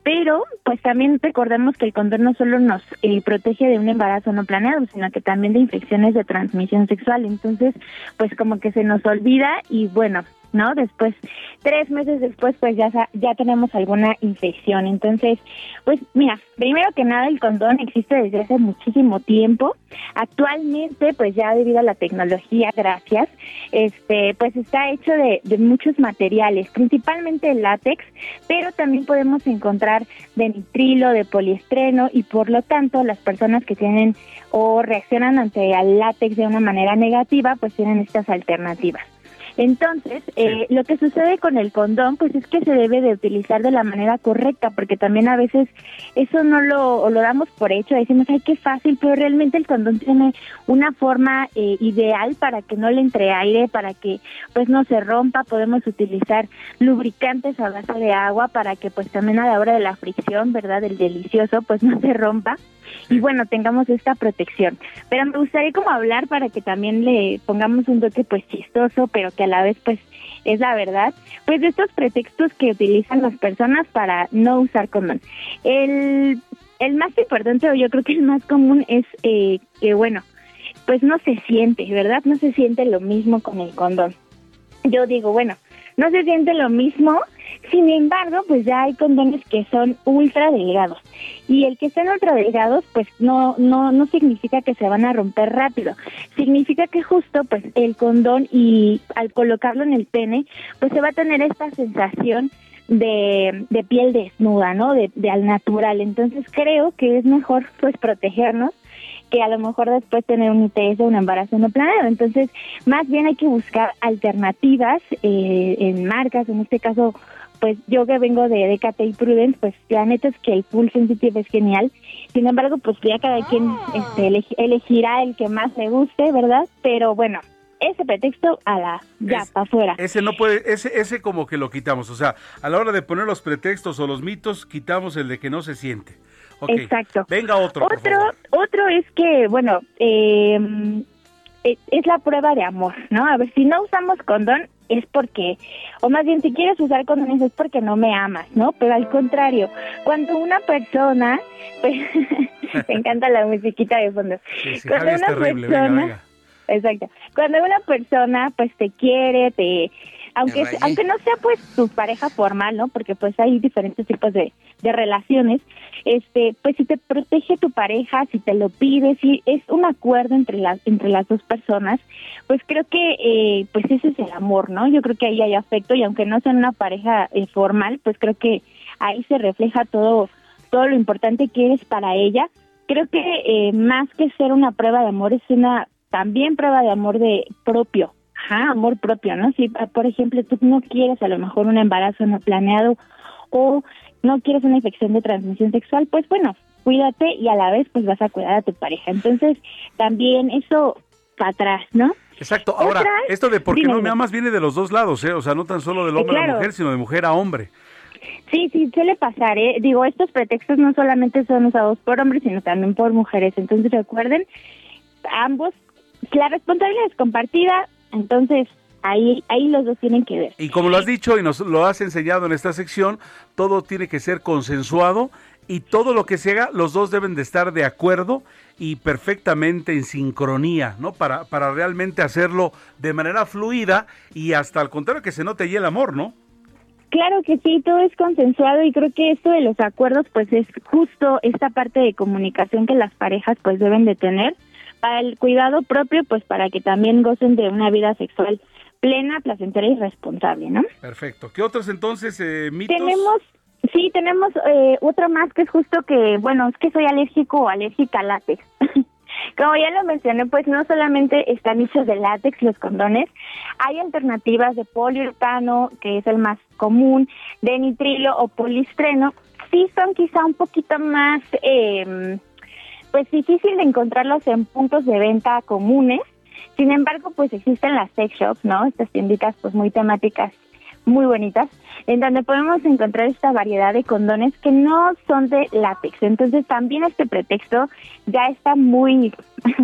pero pues también recordemos que el condón no solo nos eh, protege de un embarazo no planeado, sino que también de infecciones de transmisión sexual. Entonces, pues como que se nos olvida y bueno, ¿no? Después, tres meses después, pues ya, ya tenemos alguna infección. Entonces, pues mira, primero que nada el condón existe desde hace muchísimo tiempo. Actualmente, pues ya debido a la tecnología, gracias, este, pues está hecho de, de muchos materiales, principalmente el látex, pero también podemos encontrar de nitrilo, de poliestreno, y por lo tanto las personas que tienen o reaccionan ante el látex de una manera negativa, pues tienen estas alternativas. Entonces, eh, lo que sucede con el condón, pues es que se debe de utilizar de la manera correcta, porque también a veces eso no lo, lo damos por hecho, decimos, ay, qué fácil, pero realmente el condón tiene una forma eh, ideal para que no le entre aire, para que pues no se rompa. Podemos utilizar lubricantes a base de agua para que pues también a la hora de la fricción, ¿verdad?, del delicioso, pues no se rompa. Y bueno, tengamos esta protección. Pero me gustaría como hablar para que también le pongamos un toque pues chistoso, pero que a la vez pues es la verdad, pues de estos pretextos que utilizan las personas para no usar condón. El, el más importante, o yo creo que el más común, es eh, que bueno, pues no se siente, ¿verdad? No se siente lo mismo con el condón. Yo digo, bueno, no se siente lo mismo. Sin embargo, pues ya hay condones que son ultra delgados, y el que estén ultra delgados pues no no no significa que se van a romper rápido, significa que justo pues el condón, y al colocarlo en el pene, pues se va a tener esta sensación de, de piel desnuda, ¿no? De, de al natural. Entonces creo que es mejor pues protegernos que a lo mejor después tener un I T S o un embarazo no planeado. Entonces, más bien hay que buscar alternativas eh, en marcas, en este caso, pues yo que vengo de Decate y Prudence, pues la neta es que el Full Sensitive es genial. Sin embargo, pues ya cada quien este, elegi- elegirá el que más le guste, ¿verdad? Pero bueno, ese pretexto a la ya para afuera. Ese no puede, ese, ese como que lo quitamos. O sea, a la hora de poner los pretextos o los mitos, quitamos el de que no se siente. Okay. Exacto. Venga otro. Otro, por favor. Otro es que, bueno, eh, es la prueba de amor, ¿no? A ver, si no usamos condón es porque, o más bien si quieres usar condones es porque no me amas, ¿no? Pero al contrario, cuando una persona, pues, te encanta la musiquita de fondo. Sí, sí, cuando Javi una es terrible, persona, venga, venga. Exacto. Cuando una persona, pues, te quiere, te... Aunque, aunque no sea pues tu pareja formal, ¿no? Porque pues hay diferentes tipos de, de relaciones, este, pues si te protege tu pareja, si te lo pide, si es un acuerdo entre las entre las dos personas, pues creo que eh, pues ese es el amor, ¿no? Yo creo que ahí hay afecto, y aunque no sean una pareja eh, formal, pues creo que ahí se refleja todo todo lo importante que eres para ella. Creo que eh, más que ser una prueba de amor, es una también prueba de amor de propio. Ajá, amor propio, ¿no? Si, por ejemplo, tú no quieres a lo mejor un embarazo no planeado o no quieres una infección de transmisión sexual, pues bueno, cuídate y a la vez pues vas a cuidar a tu pareja. Entonces, también eso para atrás, ¿no? Exacto. Ahora, Otra, esto de por qué dime, no me amas viene de los dos lados, ¿eh? O sea, no tan solo del hombre claro. a la mujer, sino de mujer a hombre. Sí, sí, suele pasar, ¿eh? Digo, estos pretextos no solamente son usados por hombres, sino también por mujeres. Entonces, recuerden, ambos, la responsabilidad es compartida. Entonces, ahí ahí los dos tienen que ver. Y como lo has dicho y nos lo has enseñado en esta sección, todo tiene que ser consensuado y todo lo que se haga, los dos deben de estar de acuerdo y perfectamente en sincronía, ¿no? Para, para realmente hacerlo de manera fluida y hasta al contrario que se note ahí el amor, ¿no? Claro que sí, todo es consensuado, y creo que esto de los acuerdos, pues es justo esta parte de comunicación que las parejas pues deben de tener. Para el cuidado propio, pues para que también gocen de una vida sexual plena, placentera y responsable, ¿no? Perfecto. ¿Qué otros entonces eh, mitos? Tenemos, sí, tenemos eh, otro más que es justo que, bueno, es que soy alérgico o alérgica al látex. Como ya lo mencioné, pues no solamente están hechos de látex los condones, hay alternativas de poliuretano, que es el más común, de nitrilo o polistreno. Sí son quizá un poquito más... Eh, pues difícil de encontrarlos en puntos de venta comunes. Sin embargo, pues existen las sex shops, ¿no? Estas tienditas pues muy temáticas, muy bonitas, en donde podemos encontrar esta variedad de condones que no son de látex. Entonces también este pretexto ya está muy,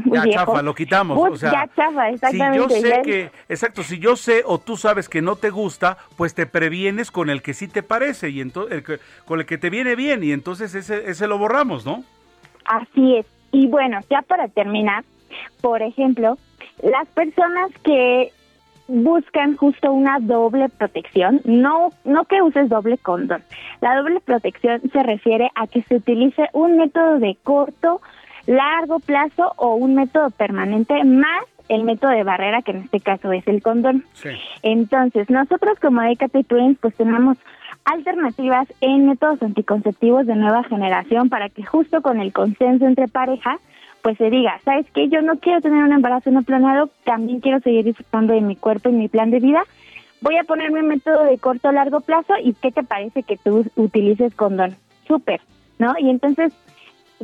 muy ya viejo. Chafa, lo quitamos. Uf, o sea, ya chafa, exactamente. Si yo sé que, exacto, si yo sé o tú sabes que no te gusta, pues te previenes con el que sí te parece y entonces con el que te viene bien, y entonces ese ese lo borramos, ¿no? Así es. Y bueno, ya para terminar, por ejemplo, las personas que buscan justo una doble protección, no, no que uses doble condón. La doble protección se refiere a que se utilice un método de corto, largo plazo o un método permanente más el método de barrera, que en este caso es el condón. Sí. Entonces, nosotros como Decathlon pues tenemos alternativas en métodos anticonceptivos de nueva generación para que justo con el consenso entre pareja pues se diga, ¿sabes qué? Yo no quiero tener un embarazo no planeado, también quiero seguir disfrutando de mi cuerpo y mi plan de vida. Voy a ponerme un método de corto o largo plazo y ¿qué te parece que tú utilices condón? Súper, ¿no? Y entonces,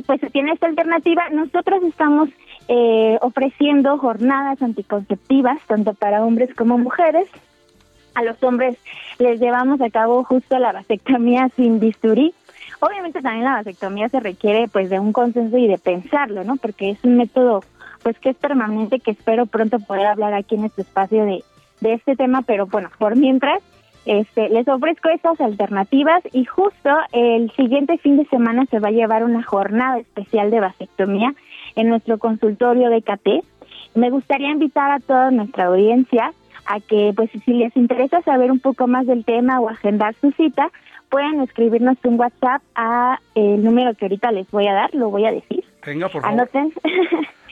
pues se tiene esta alternativa. Nosotros estamos eh, ofreciendo jornadas anticonceptivas, tanto para hombres como mujeres. A los hombres les llevamos a cabo justo la vasectomía sin bisturí. Obviamente también la vasectomía se requiere pues de un consenso y de pensarlo, ¿no? Porque es un método pues que es permanente, que espero pronto poder hablar aquí en este espacio de, de este tema, pero bueno, por mientras este les ofrezco estas alternativas y justo el siguiente fin de semana se va a llevar una jornada especial de vasectomía en nuestro consultorio de C A T. Me gustaría invitar a toda nuestra audiencia a que pues si les interesa saber un poco más del tema o agendar su cita, pueden escribirnos un WhatsApp a el número que ahorita les voy a dar, lo voy a decir. Venga, por favor. Anoten.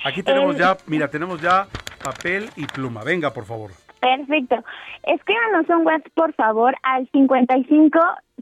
Aquí tenemos el... ya, mira, tenemos ya papel y pluma. Venga, por favor. Perfecto. Escríbanos un WhatsApp, por favor, al cincuenta y cinco,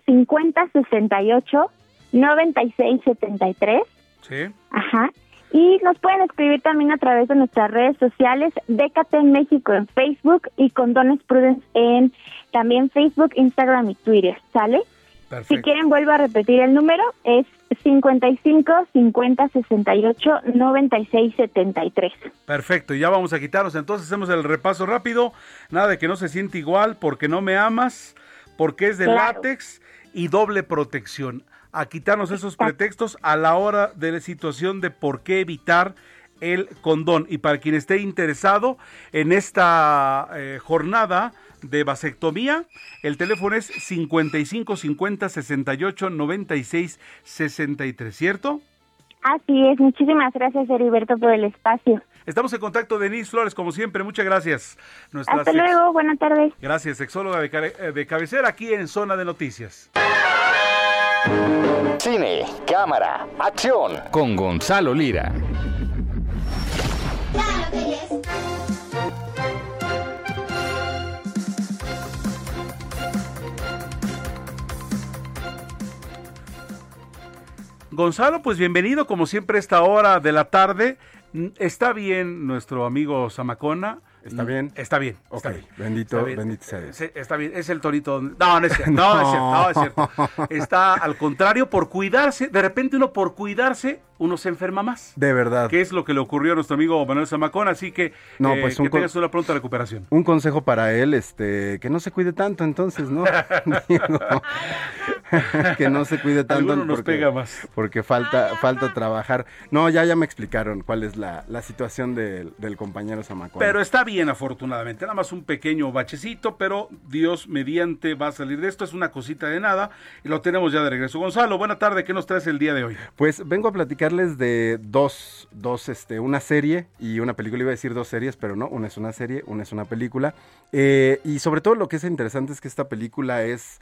cincuenta, sesenta y ocho, noventa y seis, setenta y tres. Sí. Ajá. Y nos pueden escribir también a través de nuestras redes sociales, D K T México en Facebook y Condones Prudence en también Facebook, Instagram y Twitter, ¿sale? Perfecto. Si quieren, vuelvo a repetir el número, es cincuenta y cinco, cincuenta, sesenta y ocho, noventa y seis, setenta y tres. Perfecto, y ya vamos a quitarnos, entonces hacemos el repaso rápido, nada de que no se siente igual, porque no me amas, porque es de claro. Látex y doble protección. A quitarnos esos pretextos a la hora de la situación de por qué evitar el condón. Y para quien esté interesado en esta eh, jornada de vasectomía, el teléfono es cincuenta y cinco, cincuenta, sesenta y ocho, noventa y seis, sesenta y tres, ¿cierto? Así es, muchísimas gracias, Heriberto, por el espacio. Estamos en contacto, Denise Flores, como siempre, muchas gracias. Nuestra Hasta sex... luego, buenas tardes. Gracias, sexóloga de, care... de cabecera aquí en Zona de Noticias. Cine, cámara, acción. Con Gonzalo Lira. Gonzalo, pues bienvenido como siempre a esta hora de la tarde. Está bien nuestro amigo Zamacona. ¿Está bien? Está bien. Ok, está bien. Bendito, está bien. Bendito sea Dios. Está bien, es el torito donde... No, no es cierto, no, no es cierto, no es cierto. Está al contrario, por cuidarse, de repente uno por cuidarse, uno se enferma más. De verdad. Que es lo que le ocurrió a nuestro amigo Manuel Zamacona, así que, no, eh, pues que tengas con... una pronta recuperación. Un consejo para él, este, que no se cuide tanto entonces, ¿no? Que no se cuide tanto. Alguno nos porque, pega más. Porque falta, falta trabajar. No, ya, ya me explicaron cuál es la, la situación de, del compañero Zamacona. Pero está bien, afortunadamente, nada más un pequeño bachecito, pero Dios mediante va a salir de esto, es una cosita de nada y lo tenemos ya de regreso. Gonzalo, buena tarde, ¿qué nos traes el día de hoy? Pues vengo a platicarles de dos, dos, este, una serie y una película, iba a decir dos series, pero no, una es una serie, una es una película, eh, y sobre todo lo que es interesante es que esta película es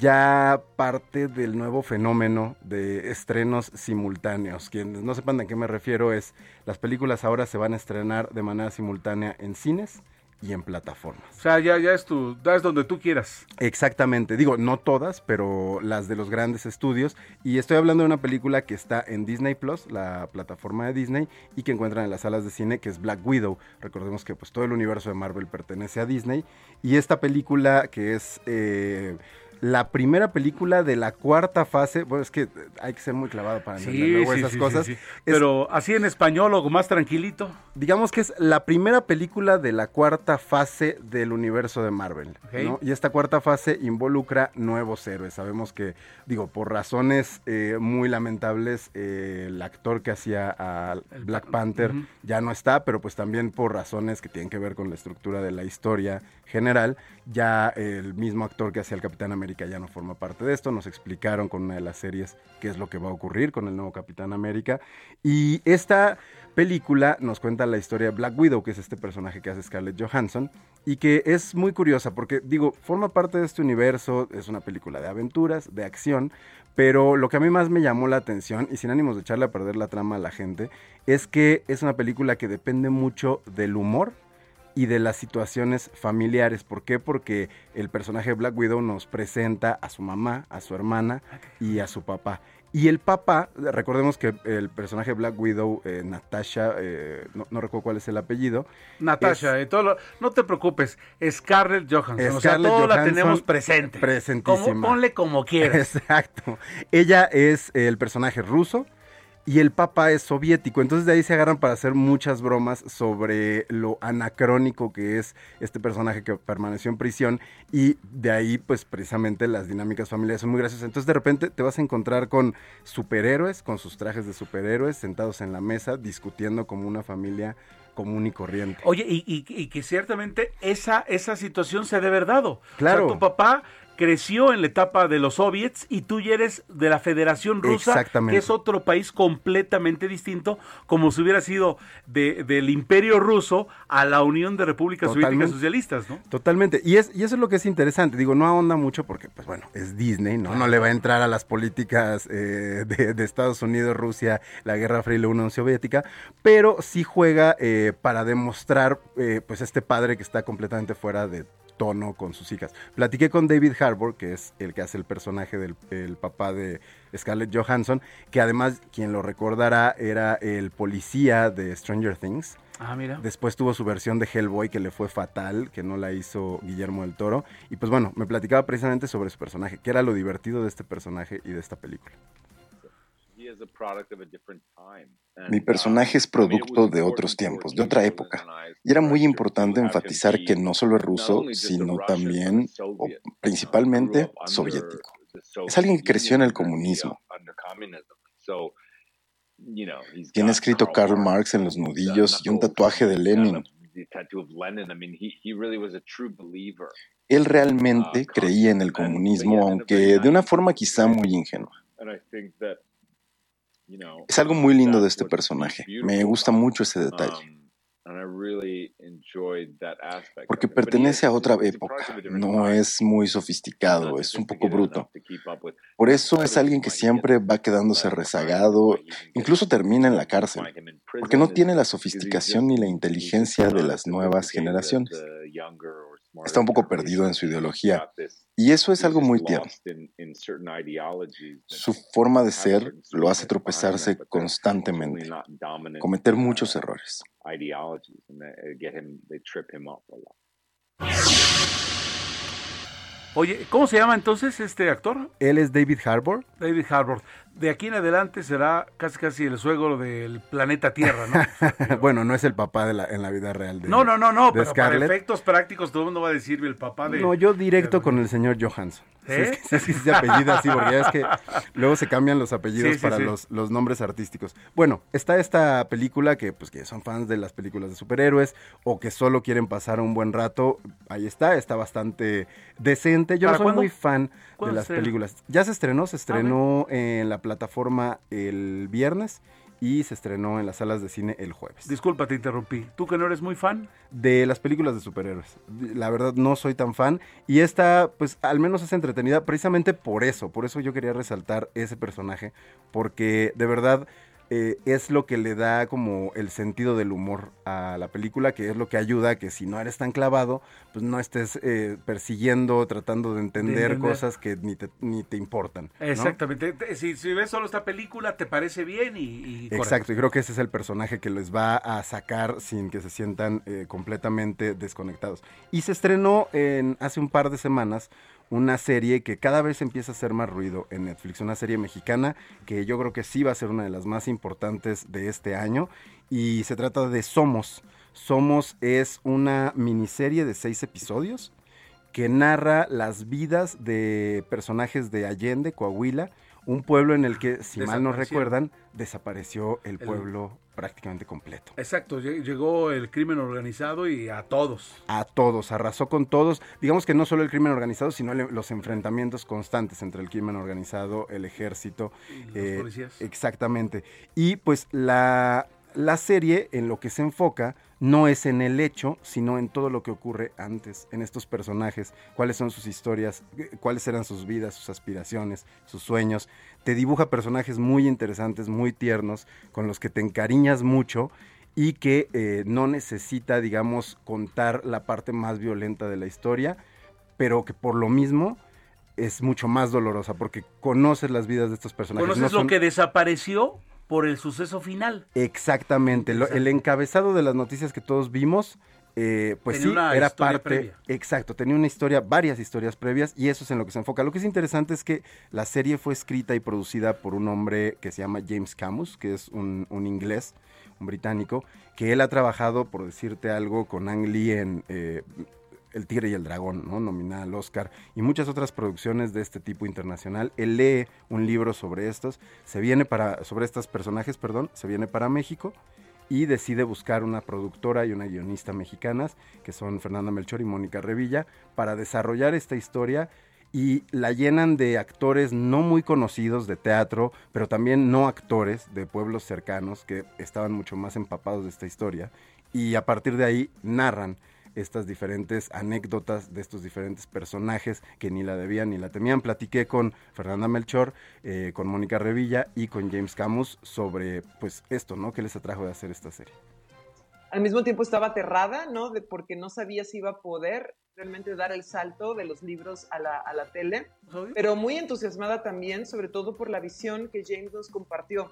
ya parte del nuevo fenómeno de estrenos simultáneos. Quienes no sepan de qué me refiero es, las películas ahora se van a estrenar de manera simultánea en cines y en plataformas. O sea, ya, ya es tu, ya es donde tú quieras. Exactamente, digo, no todas, pero las de los grandes estudios, y estoy hablando de una película que está en Disney Plus, la plataforma de Disney, y que encuentran en las salas de cine, que es Black Widow. Recordemos que pues todo el universo de Marvel pertenece a Disney, y esta película que es... Eh, la primera película de la cuarta fase, bueno, es que hay que ser muy clavado para entender sí, luego sí, esas sí, cosas. Sí, sí. Es, pero así en español o más tranquilito. Digamos que es la primera película de la cuarta fase del universo de Marvel, okay, ¿no? Y esta cuarta fase involucra nuevos héroes. Sabemos que, digo, por razones eh, muy lamentables, eh, el actor que hacía a el, Black Panther uh-huh. ya no está, pero pues también por razones que tienen que ver con la estructura de la historia general, ya el mismo actor que hacía el Capitán América que ya no forma parte de esto, nos explicaron con una de las series qué es lo que va a ocurrir con el nuevo Capitán América, y esta película nos cuenta cuenta la historia de Black Widow, que es este personaje que hace Scarlett Johansson, y que es muy curiosa porque, digo, forma parte de este universo, es una película de aventuras, de acción, pero lo que a mí más me llamó la atención, y sin ánimos de echarle a perder la trama a la gente, es que es una película que depende mucho del humor y de las situaciones familiares. ¿Por qué? Porque el personaje de Black Widow nos presenta a su mamá, a su hermana y a su papá. Y el papá, recordemos que el personaje Black Widow, eh, Natasha, eh, no, no recuerdo cuál es el apellido. Natasha, es, y todo lo, no te preocupes, Scarlett Johansson, Scarlett o sea, todo Johansson, la tenemos presente. Presentísima. Como, ponle como quieras. Exacto. Ella es eh, el personaje ruso y el papá es soviético, entonces de ahí se agarran para hacer muchas bromas sobre lo anacrónico que es este personaje que permaneció en prisión, y de ahí pues precisamente las dinámicas familiares son muy graciosas. Entonces de repente te vas a encontrar con superhéroes, con sus trajes de superhéroes, sentados en la mesa, discutiendo como una familia común y corriente. Oye, y, y, y que ciertamente esa, esa situación se ha de haber dado. Claro. O sea, tu papá creció en la etapa de los soviets y tú ya eres de la Federación Rusa, que es otro país completamente distinto, como si hubiera sido de, del Imperio Ruso a la Unión de Repúblicas Soviéticas Socialistas, ¿no? Totalmente, y, es, y eso es lo que es interesante, digo, no ahonda mucho porque, pues bueno, es Disney, ¿no? No le va a entrar a las políticas eh, de, de Estados Unidos, Rusia, la Guerra Fría y la Unión Soviética, pero sí juega eh, para demostrar, eh, pues, este padre que está completamente fuera de tono con sus hijas. Platiqué con David Harbour, que es el que hace el personaje del el papá de Scarlett Johansson, que además, quien lo recordará, era el policía de Stranger Things. Ah, mira. Después tuvo su versión de Hellboy, que le fue fatal, que no la hizo Guillermo del Toro. Y pues bueno, me platicaba precisamente sobre su personaje, que era lo divertido de este personaje y de esta película. Mi personaje es producto de otros tiempos, de otra época, y era muy importante enfatizar que no solo es ruso, sino también, o principalmente, soviético. Es alguien que creció en el comunismo. Tiene escrito Karl Marx en los nudillos y un tatuaje de Lenin. Él realmente creía en el comunismo, aunque de una forma quizá muy ingenua. Es algo muy lindo de este personaje. Me gusta mucho ese detalle. Porque pertenece a otra época. No es muy sofisticado, es un poco bruto. Por eso es alguien que siempre va quedándose rezagado, incluso termina en la cárcel, porque no tiene la sofisticación ni la inteligencia de las nuevas generaciones. Está un poco perdido en su ideología, y eso es algo muy tierno. Su forma de ser lo hace tropezarse constantemente, cometer muchos errores. Oye, ¿cómo se llama entonces este actor? Él es David Harbour. David Harbour. De aquí en adelante será casi casi el suegro del planeta Tierra, ¿no? Bueno, no es el papá de la, en la vida real de No, no, no, no, pero Scarlett. Para efectos prácticos todo el mundo va a decir el papá de... No, yo directo de... con el señor Johansson. ¿Eh? Sí, es que, es que se apellida así, porque ya es que luego se cambian los apellidos sí, sí, para sí. Los, los nombres artísticos. Bueno, está esta película que, pues, que son fans de las películas de superhéroes o que solo quieren pasar un buen rato. Ahí está, está bastante decente. Yo no soy ¿cuándo? muy fan de las se... películas. Ya se estrenó, se estrenó en la plataforma el viernes. Y se estrenó en las salas de cine el jueves. Disculpa, te interrumpí. ¿Tú que no eres muy fan? De las películas de superhéroes. La verdad, no soy tan fan. Y esta, pues, al menos es entretenida precisamente por eso. Por eso yo quería resaltar ese personaje. Porque, de verdad, eh, es lo que le da como el sentido del humor a la película. Que es lo que ayuda a que si no eres tan clavado, pues no estés eh, persiguiendo, tratando de entender, de entender cosas que ni te, ni te importan, ¿no? Exactamente. Si, si ves solo esta película, te parece bien y, y exacto, y creo que ese es el personaje que les va a sacar sin que se sientan eh, completamente desconectados. Y se estrenó en, hace un par de semanas, una serie que cada vez empieza a hacer más ruido en Netflix, una serie mexicana que yo creo que sí va a ser una de las más importantes de este año, y se trata de Somos. Somos es una miniserie de seis episodios que narra las vidas de personajes de Allende, Coahuila, un pueblo en el que, si mal no recuerdan, desapareció el pueblo el... prácticamente completo. Exacto, llegó el crimen organizado y a todos. A todos, arrasó con todos. Digamos que no solo el crimen organizado, sino le, los enfrentamientos constantes entre el crimen organizado, el ejército. Y los eh, policías. Exactamente. Y pues la... la serie en lo que se enfoca no es en el hecho, sino en todo lo que ocurre antes, en estos personajes, cuáles son sus historias, cuáles eran sus vidas, sus aspiraciones, sus sueños. Te dibuja personajes muy interesantes, muy tiernos, con los que te encariñas mucho y que eh, no necesita, digamos, contar la parte más violenta de la historia, pero que por lo mismo es mucho más dolorosa, porque conoces las vidas de estos personajes. ¿Conoces no son... lo que desapareció? Por el suceso final. Exactamente. Exacto. El encabezado de las noticias que todos vimos, eh, pues tenía sí, una era parte. Previa. Exacto, tenía una historia, varias historias previas, y eso es en lo que se enfoca. Lo que es interesante es que la serie fue escrita y producida por un hombre que se llama James Camus, que es un, un inglés, un británico, que él ha trabajado, por decirte algo, con Ang Lee en eh, El Tigre y el Dragón, ¿no? Nominada al Oscar, y muchas otras producciones de este tipo internacional. Él lee un libro sobre estos, se viene para, sobre estos personajes, perdón, se viene para México y decide buscar una productora y una guionista mexicanas, que son Fernanda Melchor y Mónica Revilla, para desarrollar esta historia, y la llenan de actores no muy conocidos de teatro, pero también no actores de pueblos cercanos que estaban mucho más empapados de esta historia, y a partir de ahí narran estas diferentes anécdotas de estos diferentes personajes que ni la debían ni la temían. Platiqué con Fernanda Melchor, eh, con Mónica Revilla y con James Camus sobre pues esto, ¿no? ¿Qué les atrajo de hacer esta serie? Al mismo tiempo estaba aterrada, ¿no? De, porque no sabía si iba a poder realmente dar el salto de los libros a la, a la tele, pero muy entusiasmada también, sobre todo por la visión que James nos compartió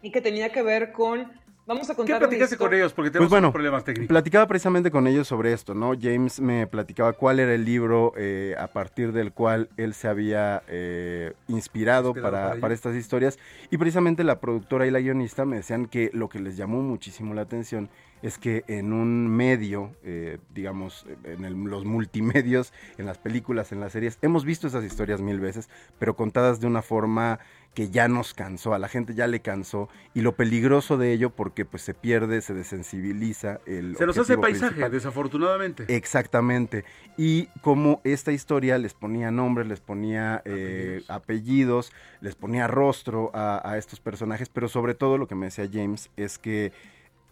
y que tenía que ver con... Vamos a contar. ¿Qué platicaste con ellos? Porque tenemos pues bueno, problemas técnicos. Platicaba precisamente con ellos sobre esto, ¿no? James me platicaba cuál era el libro eh, a partir del cual él se había eh, inspirado para, para, para estas historias. Y precisamente la productora y la guionista me decían que lo que les llamó muchísimo la atención es que en un medio, eh, digamos, en el, los multimedios, en las películas, en las series, hemos visto esas historias mil veces, pero contadas de una forma que ya nos cansó, a la gente ya le cansó, y lo peligroso de ello porque pues se pierde, se desensibiliza el se nos hace paisaje, principal. Desafortunadamente. Exactamente, y como esta historia les ponía nombres, les ponía apellidos, eh, apellidos les ponía rostro a, a estos personajes, pero sobre todo lo que me decía James es que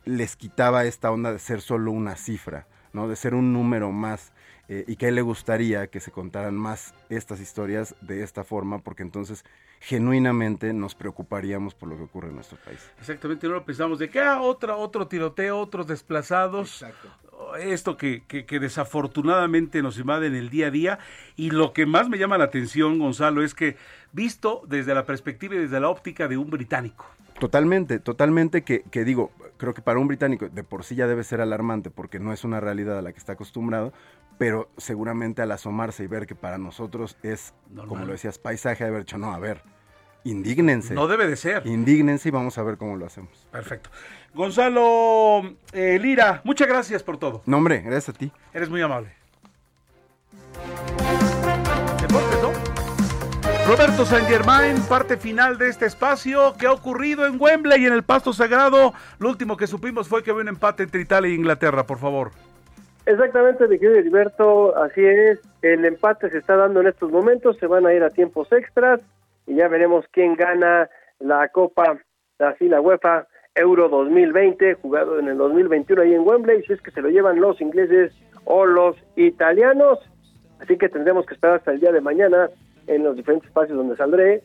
les quitaba esta onda de ser solo una cifra, ¿no? De ser un número más. Eh, y que a él le gustaría que se contaran más estas historias de esta forma, porque entonces genuinamente nos preocuparíamos por lo que ocurre en nuestro país. Exactamente, no lo pensamos de que ah, otra, otro tiroteo, otros desplazados. Exacto. Esto que, que, que desafortunadamente nos invade en el día a día, y lo que más me llama la atención, Gonzalo, es que visto desde la perspectiva y desde la óptica de un británico. Totalmente, totalmente que, que digo, creo que para un británico de por sí ya debe ser alarmante porque no es una realidad a la que está acostumbrado, pero seguramente al asomarse y ver que para nosotros es, normal, como lo decías, paisaje, haber dicho, no, a ver, indígnense. No debe de ser. Indígnense y vamos a ver cómo lo hacemos. Perfecto. Gonzalo eh, Lira, muchas gracias por todo. No, hombre, gracias a ti. Eres muy amable. Deportes, ¿no? Roberto San Germán, parte final de este espacio. ¿Qué ha ocurrido en Wembley y en el pasto sagrado? Lo último que supimos fue que había un empate entre Italia e Inglaterra, por favor. Exactamente, mi querido Heriberto, así es, el empate se está dando en estos momentos, se van a ir a tiempos extras y ya veremos quién gana la Copa, así la UEFA Euro dos mil veinte, jugado en el dos mil veintiuno ahí en Wembley, si es que se lo llevan los ingleses o los italianos, así que tendremos que esperar hasta el día de mañana en los diferentes espacios donde saldré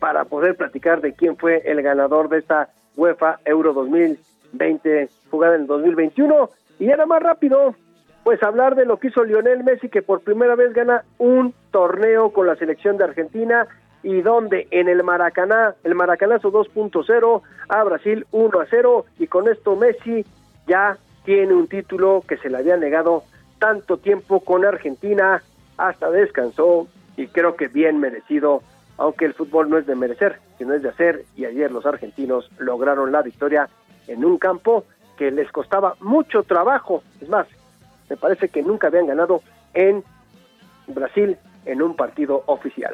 para poder platicar de quién fue el ganador de esta UEFA Euro dos mil veinte, jugada en el dos mil veintiuno, y ya nada más rápido. Pues hablar de lo que hizo Lionel Messi, que por primera vez gana un torneo con la selección de Argentina, y donde en el Maracaná, el Maracanazo dos punto cero, a Brasil uno a cero, y con esto Messi ya tiene un título que se le había negado tanto tiempo con Argentina, hasta descansó, y creo que bien merecido, aunque el fútbol no es de merecer, sino es de hacer, y ayer los argentinos lograron la victoria en un campo que les costaba mucho trabajo, es más, me parece que nunca habían ganado en Brasil en un partido oficial.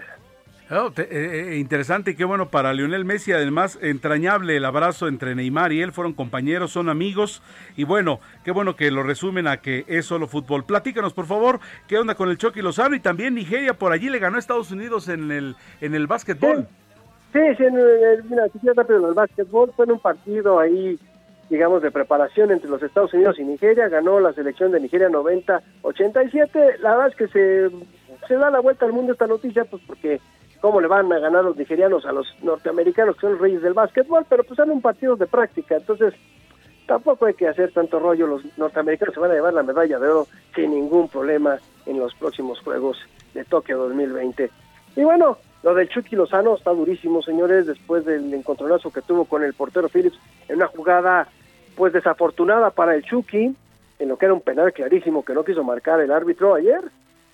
Oh, te, eh, interesante, y qué bueno para Lionel Messi, además entrañable el abrazo entre Neymar y él, fueron compañeros, son amigos, y bueno, qué bueno que lo resumen a que es solo fútbol. Platícanos, por favor, qué onda con el Chucky Lozano, y también Nigeria por allí le ganó a Estados Unidos en el, en el básquetbol. Sí, sí, sí en el, mira, si quieres rápido en el básquetbol, fue en un partido ahí digamos, de preparación entre los Estados Unidos y Nigeria. Ganó la selección de Nigeria noventa a ochenta y siete. La verdad es que se, se da la vuelta al mundo esta noticia, pues porque cómo le van a ganar los nigerianos a los norteamericanos, que son los reyes del básquetbol, pero pues son un partido de práctica, entonces tampoco hay que hacer tanto rollo. Los norteamericanos se van a llevar la medalla de oro sin ningún problema en los próximos Juegos de Tokio dos mil veinte. Y bueno, lo del Chucky Lozano está durísimo, señores, después del encontronazo que tuvo con el portero Phillips en una jugada pues desafortunada para el Chucky, en lo que era un penal clarísimo que no quiso marcar el árbitro ayer.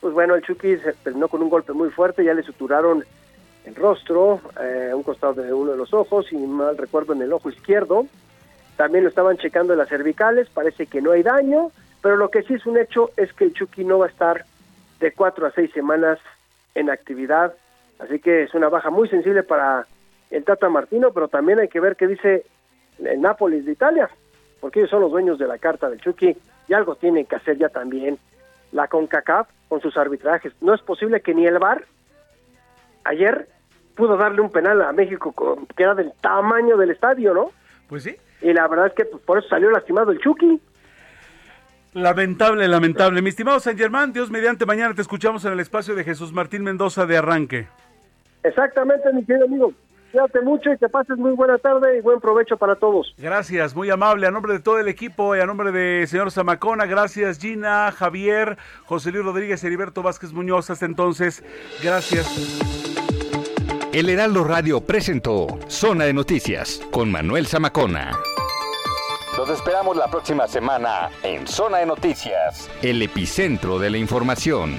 Pues bueno, el Chucky se terminó con un golpe muy fuerte, ya le suturaron el rostro, eh, un costado de uno de los ojos, si mal recuerdo en el ojo izquierdo. También lo estaban checando en las cervicales, parece que no hay daño, pero lo que sí es un hecho es que el Chucky no va a estar de cuatro a seis semanas en actividad, así que es una baja muy sensible para el Tata Martino, pero también hay que ver qué dice el Nápoles de Italia, porque ellos son los dueños de la carta del Chucky, y algo tienen que hacer ya también la CONCACAF con sus arbitrajes. No es posible que ni el V A R ayer pudo darle un penal a México que era del tamaño del estadio, ¿no? Pues sí. Y la verdad es que pues, por eso salió lastimado el Chucky. Lamentable, lamentable. Mi estimado San Germán, Dios mediante, mañana te escuchamos en el espacio de Jesús Martín Mendoza de Arranque. Exactamente, mi querido amigo. Cuídate mucho y que pases muy buena tarde y buen provecho para todos. Gracias, muy amable. A nombre de todo el equipo y a nombre de señor Zamacona, gracias Gina, Javier, José Luis Rodríguez, Heriberto Vázquez Muñoz. Hasta entonces, gracias. El Heraldo Radio presentó Zona de Noticias con Manuel Zamacona. Los esperamos la próxima semana en Zona de Noticias, el epicentro de la información.